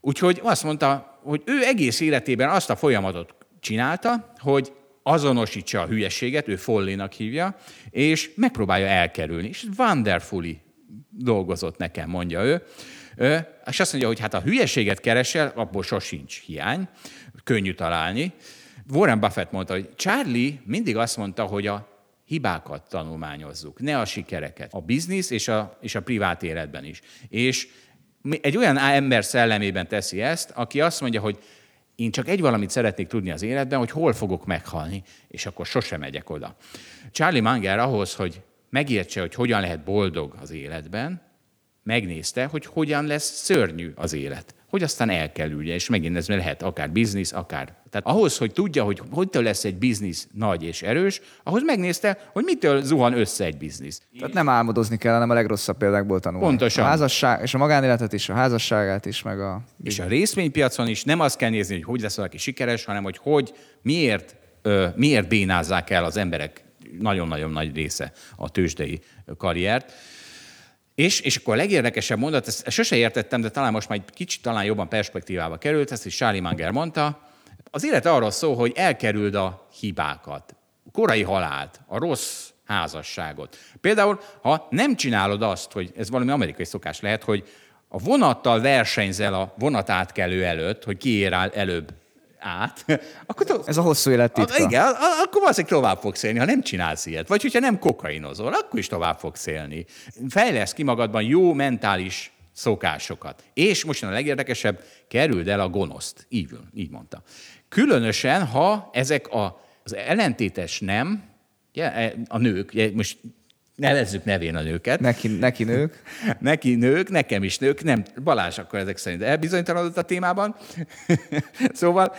úgyhogy azt mondta, hogy ő egész életében azt a folyamatot csinálta, hogy azonosítsa a hülyeséget, ő follinak hívja, és megpróbálja elkerülni. És wonderfully dolgozott nekem, mondja ő. És azt mondja, hogy hát a hülyeséget keresel, abból sosincs hiány, könnyű találni. Warren Buffett mondta, hogy Charlie mindig azt mondta, hogy a hibákat tanulmányozzuk, ne a sikereket, a biznisz és a privát életben is. És egy olyan ember szellemében teszi ezt, aki azt mondja, hogy én csak egy valamit szeretnék tudni az életben, hogy hol fogok meghalni, és akkor sosem megyek oda. Charlie Munger ahhoz, hogy megértse, hogy hogyan lehet boldog az életben, megnézte, hogy hogyan lesz szörnyű az élet. Hogy aztán elkerülje, és megint ez lehet akár biznisz, akár. Tehát ahhoz, hogy tudja, hogy hogyan lesz egy biznisz nagy és erős, ahhoz megnézte, hogy mitől zuhan össze egy biznisz. Tehát nem álmodozni kell, hanem a legrosszabb példákból tanulni. Pontosan. A házasság, és a magánéletet is, a házasságát is, meg a... És a részvénypiacon is nem azt kell nézni, hogy hogy lesz valaki sikeres, hanem hogy miért bénázzák el az emberek nagyon-nagyon nagy része a tőzsdei karriert. És akkor a legérdekesebb mondat, ezt sose értettem, de talán most már egy kicsit talán jobban perspektívába került, ezt is Charlie Munger mondta, az élet arról szól, hogy elkerüld a hibákat, a korai halált, a rossz házasságot. Például, ha nem csinálod azt, hogy ez valami amerikai szokás lehet, hogy a vonattal versenyzel a vonat átkelő előtt, hogy ki ér előbb át. Akkor ez a hosszú élet titka. Igen, akkor valószínűleg tovább fogsz élni, ha nem csinálsz ilyet. Vagy hogyha nem kokainozol, akkor is tovább fogsz élni. Fejlesz ki magadban jó mentális szokásokat. És most a legérdekesebb, kerüld el a gonoszt. Így mondta. Különösen, ha ezek az ellentétes nem, a nők, most nevezzük nevén a nőket. Neki nők. Neki nők, nekem is nők. Nem, Balázs akkor ezek szerint elbizonytalanodott a témában. Szóval,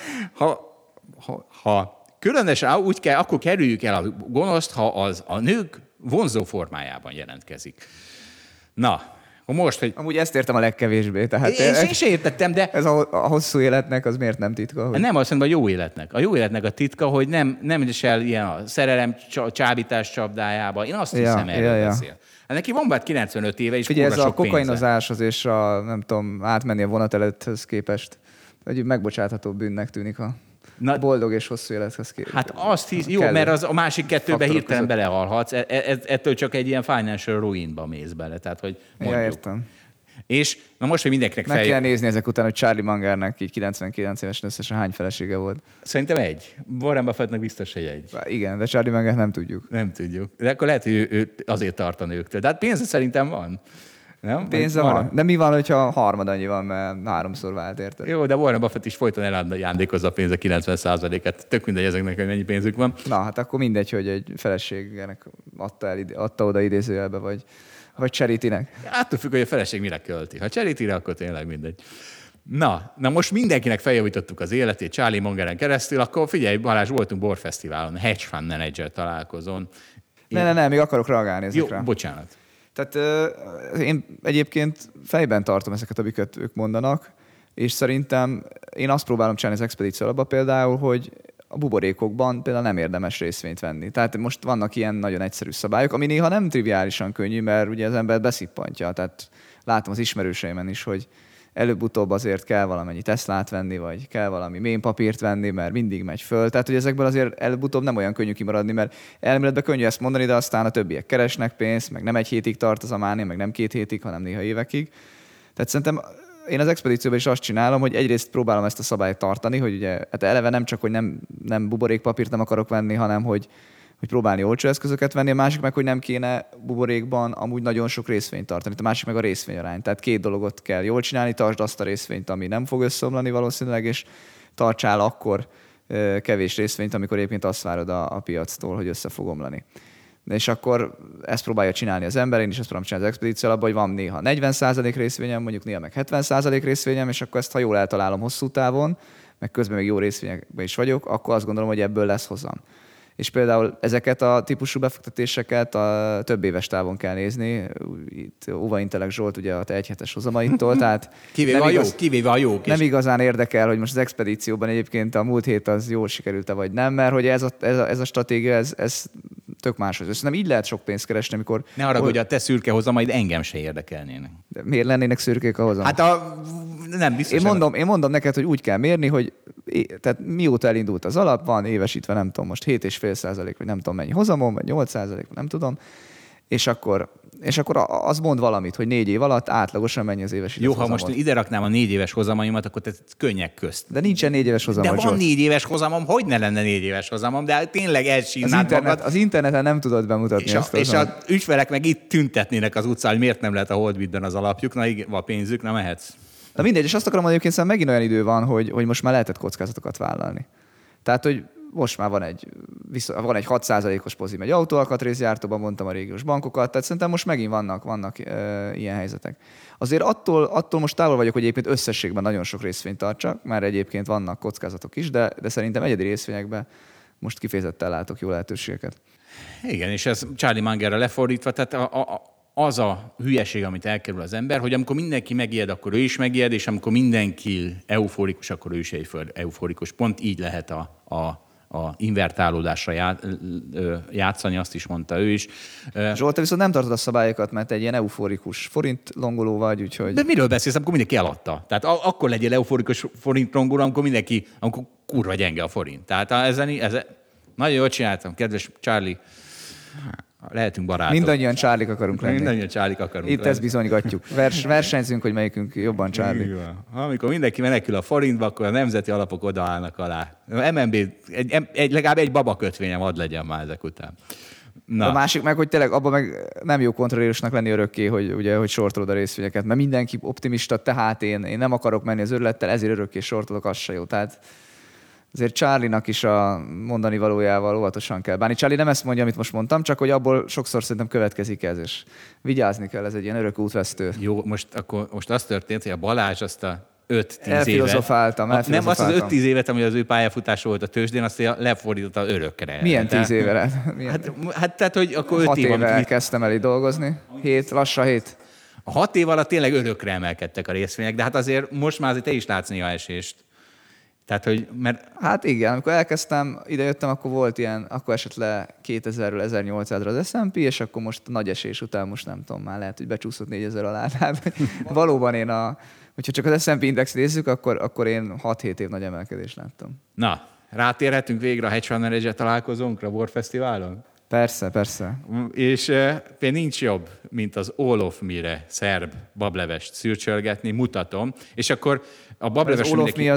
ha különösen úgy kell, akkor kerüljük el a gonoszt, ha az a nők vonzó formájában jelentkezik. Na, most, hogy... Amúgy ezt értem a legkevésbé. Tehát én sem értettem, de... Ez a hosszú életnek az miért nem titka? Hogy... Nem, azt mondom, a jó életnek. A jó életnek a titka, hogy nem esel ilyen a szerelem csábítás csapdájába. Én azt hiszem, erről beszél. Hát neki van bár 95 éve, és ez a kokainozáshoz és a, nem tudom, átmenni a vonat előtthöz képest egy megbocsátható bűnnek tűnik a... Na, boldog és hosszú élethez képest. Hát azt hisz, jó, mert az a másik kettőbe hirtelen között belehalhatsz, ettől csak egy ilyen financial ruinba mész bele. Tehát, hogy mondjuk. Ja, értem. És na most, hogy mindenkinek meg kell nézni ezek után, hogy Charlie Mungernek így 99 évesen összesen hány felesége volt. Szerintem egy. Warren Buffettnek biztos, hogy egy. Igen, de Charlie Munger nem tudjuk. Nem tudjuk. De akkor lehet, hogy ő azért tart a nőktől. De hát pénze szerintem van. Nem? Pénze van. De mi van, hogyha harmad annyi van, mert háromszor vált, érted? Jó, de Warren Buffett is folyton elajándékozza a pénze 90%-át. Tök mindegy ezeknek, hogy mennyi pénzük van. Na, hát akkor mindegy, hogy egy feleségnek adta oda idézőjelbe, vagy charity-nek. Attól függ, hogy a feleség mire költi. Ha charity-re, akkor tényleg mindegy. Na most mindenkinek feljavítottuk az életét Charlie Mungeren keresztül, akkor figyelj, Balázs, voltunk borfesztiválon, Hedge Fund Manager találkozón. Nem, még akarok reagálni ezekre. Jó, bocsánat. Tehát én egyébként fejben tartom ezeket, amiket ők mondanak, és szerintem én azt próbálom csinálni az Expedíció alapba például, hogy a buborékokban például nem érdemes részvényt venni. Tehát most vannak ilyen nagyon egyszerű szabályok, ami néha nem triviálisan könnyű, mert ugye az ember beszippantja. Tehát látom az ismerőseimen is, hogy előbb-utóbb azért kell valamennyi Teslát venni, vagy kell valami mémpapírt venni, mert mindig megy föl. Tehát, hogy ezekből azért előbb-utóbb nem olyan könnyű kimaradni, mert elméletben könnyű ezt mondani, de aztán a többiek keresnek pénzt, meg nem egy hétig tart az a mánia, meg nem két hétig, hanem néha évekig. Tehát szerintem én az expedícióban is azt csinálom, hogy egyrészt próbálom ezt a szabályt tartani, hogy ugye hát eleve nem csak, hogy nem buborékpapírt nem akarok venni, hanem hogy próbálni olcsó eszközöket venni, a másik meg, hogy nem kéne buborékban amúgy nagyon sok részvényt tartani. A másik meg a részvényarány. Tehát két dologot kell jól csinálni, tartsd azt a részvényt, ami nem fog összeomlani valószínűleg, és tartsál akkor kevés részvényt, amikor éppen azt várod a piactól, hogy össze fog omlani. És akkor ezt próbálja csinálni az ember, én is ezt próbálom csinálni az expedíció alapban, hogy van néha 40% részvényem, mondjuk néha meg 70% részvényem, és akkor ezt, ha jól eltalálom hosszú távon, meg közben még jó részvényekben is vagyok, akkor azt gondolom, hogy ebből lesz hozam. És például ezeket a típusú befektetéseket a több éves távon kell nézni. Itt óvaintelek Zsolt ugye a te egyhetes hozamaitól, tehát kivéve a jók. Nem igazán érdekel, hogy most az expedícióban egyébként a múlt hét az jól sikerült-e vagy nem, mert hogy ez a stratégia, ez tök máshoz. Szerintem így lehet sok pénzt keresni, amikor... Ne haragudj, hogy a te szürke hozamaid engem se érdekelnének. De miért lennének szürkék a hozam? Hát nem biztos. Én mondom neked, hogy úgy kell mérni, hogy tehát mióta elindult az alap, van évesítve, nem tudom, most 7,5% vagy nem tudom mennyi hozamon, vagy 8%, nem tudom. És akkor az mond valamit, hogy 4 év alatt átlagosan mennyi az éves hozamod. Jó, ha most ide raknám a 4 éves hozamaimat, akkor te könnyek közt. De nincsen 4 éves hozamod. De van 4 éves hozamom, hogy ne lenne 4 éves hozamom, de tényleg elcsinálnád magad. Az interneten nem tudod bemutatni ezt. És az ügyfelek meg itt tüntetnének az utcán, hogy miért nem lehet a Holdbeatben az alapjuk, na igen, van pénzük, na mehetsz. Na mindegy, és azt akarom mondani, hogy egyébként megint olyan idő van, hogy most már lehetett kockázatokat vállalni. Tehát, hogy most már van egy 6%-os pozim egy autóalkatrészgyártóban, mondtam a régiós bankokat, tehát szerintem most megint vannak ilyen helyzetek. Azért attól most távol vagyok, hogy egyébként összességben nagyon sok részvényt tartsak, már egyébként vannak kockázatok is, de szerintem egyedi részvényekben most kifejezetten látok jó lehetőségeket. Igen, és ez Charlie Mungerre lefordítva, tehát az a hülyeség, amit elkerül az ember, hogy amikor mindenki megijed, akkor ő is megijed, és amikor mindenki euforikus, akkor ő is euforikus. Pont így lehet a invertálódásra játszani, azt is mondta ő is. Zsolt, te viszont nem tartod a szabályokat, mert egy ilyen euforikus forintlongoló vagy, úgyhogy... De miről beszélsz, amikor mindenki eladta? Tehát akkor legyél euforikus forintlongoló, amikor mindenki, amikor kurva gyenge a forint. Tehát ezen nagyon jól csináltam, kedves Charlie. Lehetünk barátok. Mindannyian Charlie-k akarunk lenni. Itt lenni. Ezt bizonygatjuk. Versenyzünk, hogy melyikünk jobban Charlie. Amikor mindenki menekül a forintba, akkor a nemzeti alapok odaállnak alá. MNB, legalább egy babakötvényem ad legyen már ezek után. Na. A másik meg, hogy tényleg abban meg nem jó kontrollérusnak lenni örökké, hogy sortolod a részvényeket, mert mindenki optimista, tehát én nem akarok menni az örülettel, ezért örökké sortolok, az se jó. Tehát azért Charlie-nak is a mondani valójával óvatosan kell bánni. Charlie nem ezt mondja, amit most mondtam, csak hogy abból sokszor szerintem következik ez, és vigyázni kell, ez egy ilyen örök útvesztő. Jó, most akkor most az történt, hogy a Balázs azt a 5-10 évet. Nem azt az 5-10 évet, ami az ő pályafutása volt a tőzsdén, azt lefordította örökre. Milyen 10 évre? Hát tehát, hogy akkor 5 év, amit kezdtem el itt dolgozni. Lassan 7. A 6 év alatt tényleg örökre emelkedtek a részvények, de hát azért most már azért te is látsz néha esést. Tehát, hogy mert... Hát igen, amikor elkezdtem, idejöttem, akkor volt ilyen, akkor esett le 2000-ről 1800-ra az S&P, és akkor most a nagy esés után most nem tudom, már lehet, hogy becsúszott 4000 alá. Hát, valóban én a... Hogyha csak az S&P indexet nézzük, akkor én 6-7 év nagy emelkedést láttam. Na, rátérhetünk végre a Hedge Fund Manager találkozónkra, World Fesztiválon? Persze, persze. És például nincs jobb, mint az All of Me-re szerb bablevest szürcsölgetni, mutatom. És akkor a bableves... Az All of Me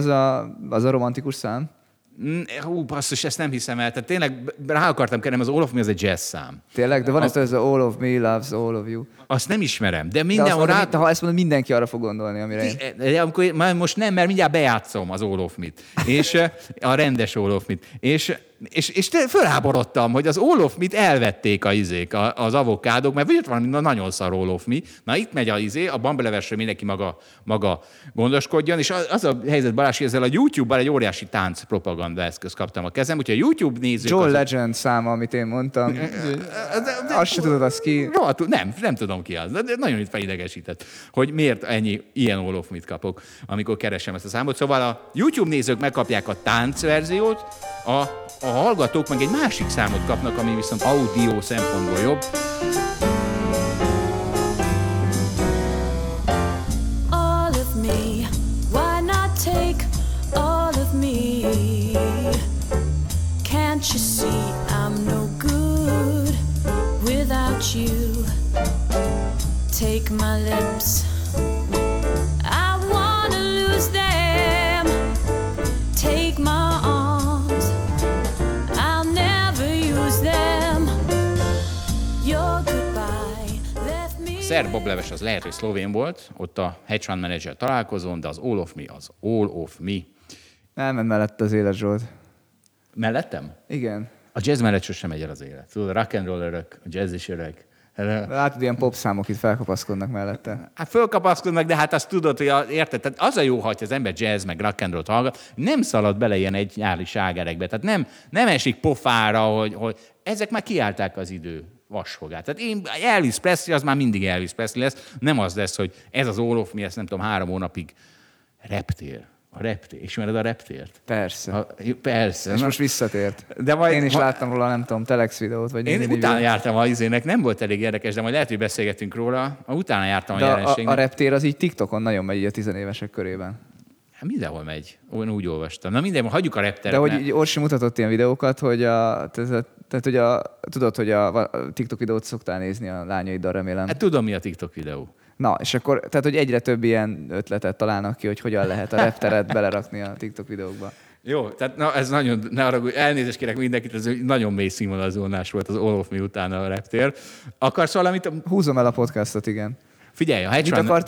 az a romantikus szám? Hú, basszus, ezt nem hiszem el. Tehát tényleg rá akartam kérnem, az All of Me az egy jazz szám. Tényleg? De van ez az All of Me loves all of you. Azt nem ismerem, de mindenhol rá... Ha ezt mondod, mindenki arra fog gondolni, amire én. De amikor, már most nem, mert mindjárt bejátszom az All of Me-t. És a rendes All of Me-t. És fölháborodtam, hogy az All of Me-t elvették az avokádók, mert végül valami nagyon szar All of Me. Na itt megy a bamblevesről mindenki maga gondoskodjon, és az a helyzet, Balázs, hogy ezzel a YouTube-ban egy óriási tánc propaganda eszköz kaptam a kezem, úgyhogy a YouTube nézők... John Legend száma, amit én mondtam. Azt se tudod, az ki. Nem tudom ki az, de nagyon itt felidegesített, hogy miért ennyi ilyen All of Me-t kapok, amikor keresem ezt a számot. Szóval a YouTube nézők megkapják a táncverziót, a hallgatók meg egy másik számot kapnak, ami viszont audio szempontból jobb. All of me, why not take all of me? Can't you see I'm no good without you? Take my lips, I wanna lose them. Take my arms, szerb bableves az lehet, hogy szlovén volt, ott a Hedge Fund Manager találkozón, de az All of Me az All of Me. Elment mellett az élet, Zsolt. Mellettem? Igen. A jazz mellett sosem megy el az élet. Tudod, a rock and roll örök, a jazz is örök. Látod, ilyen popszámok itt felkapaszkodnak mellette. Hát felkapaszkodnak, de hát azt tudod, hogy érted? Tehát az a jó, ha az ember jazz meg rock and roll-t hallgat, nem szalad bele ilyen egy nyári ságerekbe. Tehát nem esik pofára, hogy ezek már kiállták az idő vasfogát. Tehát Elvis Presley, az már mindig Elvis Presley lesz. Nem az lesz, hogy ez az All of Me, ezt nem tudom, 3 hónapig reptér. A reptér. Ismered a reptért? Persze. Persze. És most visszatért. De majd, én is láttam róla, nem tudom, Telex videót. Vagy én utána jártam a izének, nem volt elég érdekes, de majd lehet, hogy beszélgetünk róla. Utána jártam a jelenségnek. A reptér az így TikTokon nagyon megy a 10 évesek körében. Hát mindenhol megy. Úgy olvastam. Na minden, hagyjuk a repteret. De hogy Orsi mutatott ilyen videókat, hogy tudod, hogy a TikTok videót szoktál nézni a lányaiddal, remélem. Hát tudom, mi a TikTok videó. Na, és akkor, tehát, hogy egyre több ilyen ötletet találnak ki, hogy hogyan lehet a repteret belerakni a TikTok videókba. Jó, tehát ez nagyon, ne haragudj, elnézést kérek mindenkit, ez nagyon mély színvonalzónás volt az All of Me után a reptér. Akarsz valamit? Húzom el a podcastot, igen. Figyelj, a Hedge Fund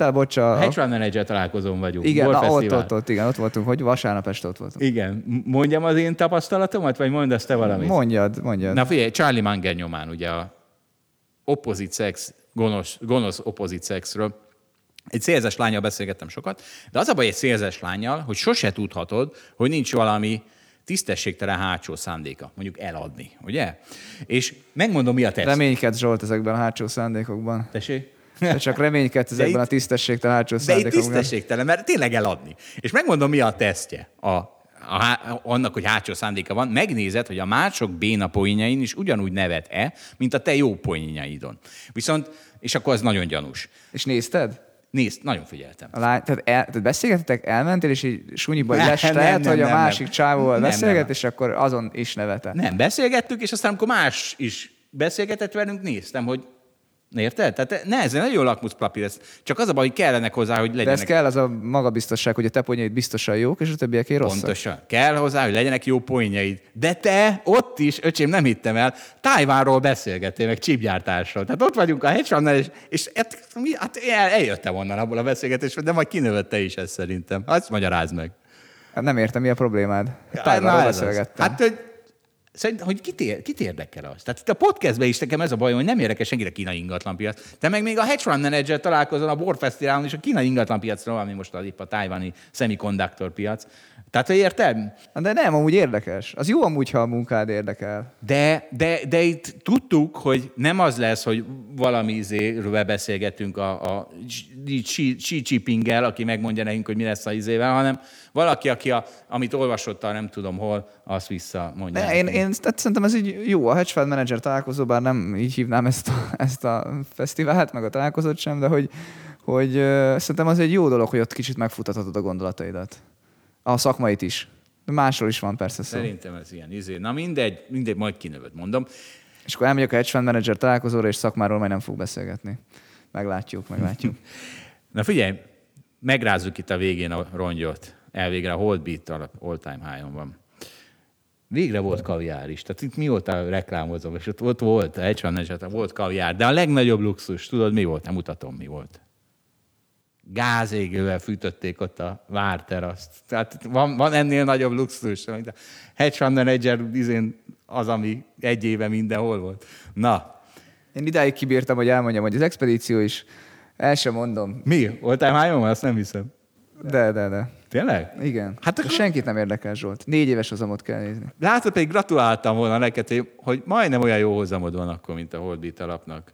Manager találkozón vagyunk. Igen, ott, ott voltunk, hogy vasárnap este ott voltunk. Igen. Mondjam az én tapasztalatomat, vagy mondd azt te valamit? Mondjad. Na figyelj, Charlie Munger nyomán, ugye a opposite sex, gonosz opposite sexről. Egy szélzes lányjal beszélgettem sokat, de az a baj egy szélzes lányjal, hogy sose tudhatod, hogy nincs valami tisztességtelen hátsó szándéka, mondjuk eladni, ugye? És megmondom, mi a teszt. Reménykedj, Zsolt, ezekben a hátsó szándékokban. Tessék? De csak reménykedsz ezekben a tisztességtelen hátsó szándékokban. De itt tisztességtelen, mert tényleg eladni. És megmondom, mi a tesztje annak, hogy hátsó szándéka van. Megnézed, hogy a mások béna poénjain is ugyanúgy nevet-e, mint a te jó poénjaidon. Viszont, és akkor az nagyon gyanús. És nézted? Nézd, nagyon figyeltem. Tehát beszélgetetek, elmentél, és így sunyiba lestelt, hogy a másik csávóval beszélget, és akkor azon is nevete. Nem, beszélgettük, és aztán amikor más is beszélgetett velünk, néztem, hogy érted? Tehát ez nagyon jó lakmuszpapír. Csak az a baj, hogy kellenek hozzá, hogy legyenek... De ez kell, az a magabiztosság, hogy a te poénjaid biztosan jók, és a többieké rosszak. Pontosan. Kell hozzá, hogy legyenek jó poénjaid. De te ott is, öcsém, nem hittem el, Tájvánról beszélgettél, meg csípgyártásról. Tehát ott vagyunk a Hedge Fundnál, és eljöttem onnan abból a beszélgetésről, de majd kinövöd te is ezt szerintem. Azt magyarázd meg. Hát nem értem, mi a problémád. Szerintem, hogy kit érdekel az? Tehát itt a podcastben is nekem ez a bajom, hogy nem érdekel senkire a kínai ingatlanpiac. Te meg még a Hedge Fund Manager találkozol a Board Fesztiválon és a kínai ingatlanpiacról, ami most az épp a tájvani semiconductor piac. Tehát, hogy értem? De nem, amúgy érdekes. Az jó amúgy, ha a munkád érdekel. De itt tudtuk, hogy nem az lesz, hogy valami izéről beszélgetünk a Xi Jinpinggel, aki megmondja nekünk, hogy mi lesz az izével, hanem valaki, aki amit olvasott, nem tudom hol, azt visszamondja. De én szerintem ez így jó, a Hedge Fund Manager találkozó, bár nem így hívnám ezt a fesztivált, meg a találkozót sem, de hogy szerintem az egy jó dolog, hogy ott kicsit megfutathatod a gondolataidat. A szakmait is. De másról is van persze szó. Szerintem ez ilyen izé. Na mindegy, majd kinövöd, mondom. És akkor elmegyek a Hedge Fund Manager találkozóra, és szakmáról majd nem fog beszélgetni. Meglátjuk. Na figyelj, megrázzuk itt a végén a rongyot. Elvégre a Holdbeat alap all-time high-on van. Végre volt kaviár is. Tehát itt mióta reklámozom, és ott volt a Hedge Fund Manager, volt kaviár. De a legnagyobb luxus, tudod mi volt? Nem mutatom, mi volt. Gázégővel fűtötték ott a várteraszt. Tehát van ennél nagyobb luxus. A Hedge Fund Manager az, ami egy éve mindenhol volt. Na. Én idáig kibírtam, hogy elmondjam, hogy az expedíció is. El sem mondom. Mi? Oltál májom? Azt nem hiszem. De. Tényleg? Igen. Hát akkor... Senkit nem érdekel, Zsolt. 4 éves hozamot kell nézni. Látod, pedig gratuláltam volna neked, hogy majdnem olyan jó hozamod van akkor, mint a Holdbeat alapnak.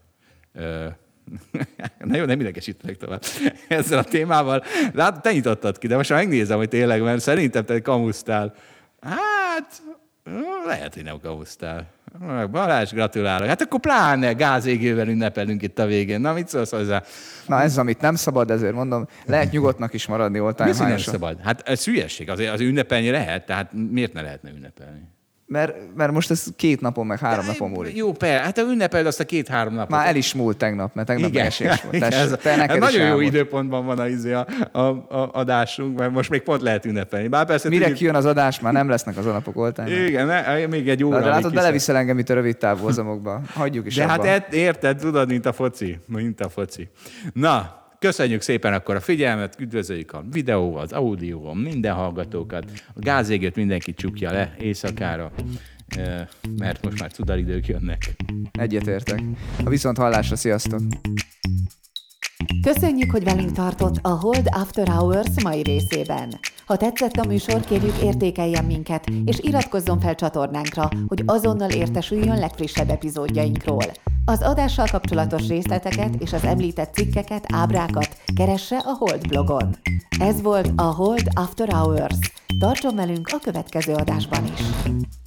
Na jó, nem idegesítelek tovább ezzel a témával. Látod, te nyitottad ki, de most megnézem, hogy tényleg, mert szerintem te kamusztál. Hát, lehet, hogy nem kamusztál. Balázs, gratulálok. Hát akkor pláne gázégővel ünnepelünk itt a végén. Na, mit szólsz hozzá? Na, ez, amit nem szabad, ezért mondom, lehet nyugodtnak is maradni oltán. Mi nem szabad? Hát ez hülyesség. Az ünnepelni lehet, tehát miért ne lehetne ünnepelni? Mert most ez 2 napon, meg 3 napon múlik. Jó, persze. Hát te ünnepeld azt a 2-3 napot. Már el is múlt tegnap, mert tegnap esélyes volt. Te nagyon jó időpontban van az adásunk, mert most még pont lehet ünnepelni. Bár persze mire kijön az adás, már nem lesznek az a napok oltán. Igen, még egy óra. De látod, beleviszel engem itt a rövid távú hozamokba. Hagyjuk is abban. De hát érted, tudod, mint a foci. Na, köszönjük szépen akkor a figyelmet, üdvözöljük a videóval, az audióval, minden hallgatókat. A gázégőt mindenki csukja le éjszakára, mert most már cudaridők jönnek. Egyetértek. A viszonthallásra, sziasztok! Köszönjük, hogy velünk tartott a Hold After Hours mai részében. Ha tetszett a műsor, kérjük értékeljen minket, és iratkozzon fel csatornánkra, hogy azonnal értesüljön legfrissebb epizódjainkról. Az adással kapcsolatos részleteket és az említett cikkeket, ábrákat keresse a Hold blogon. Ez volt a Hold After Hours. Tartson velünk a következő adásban is!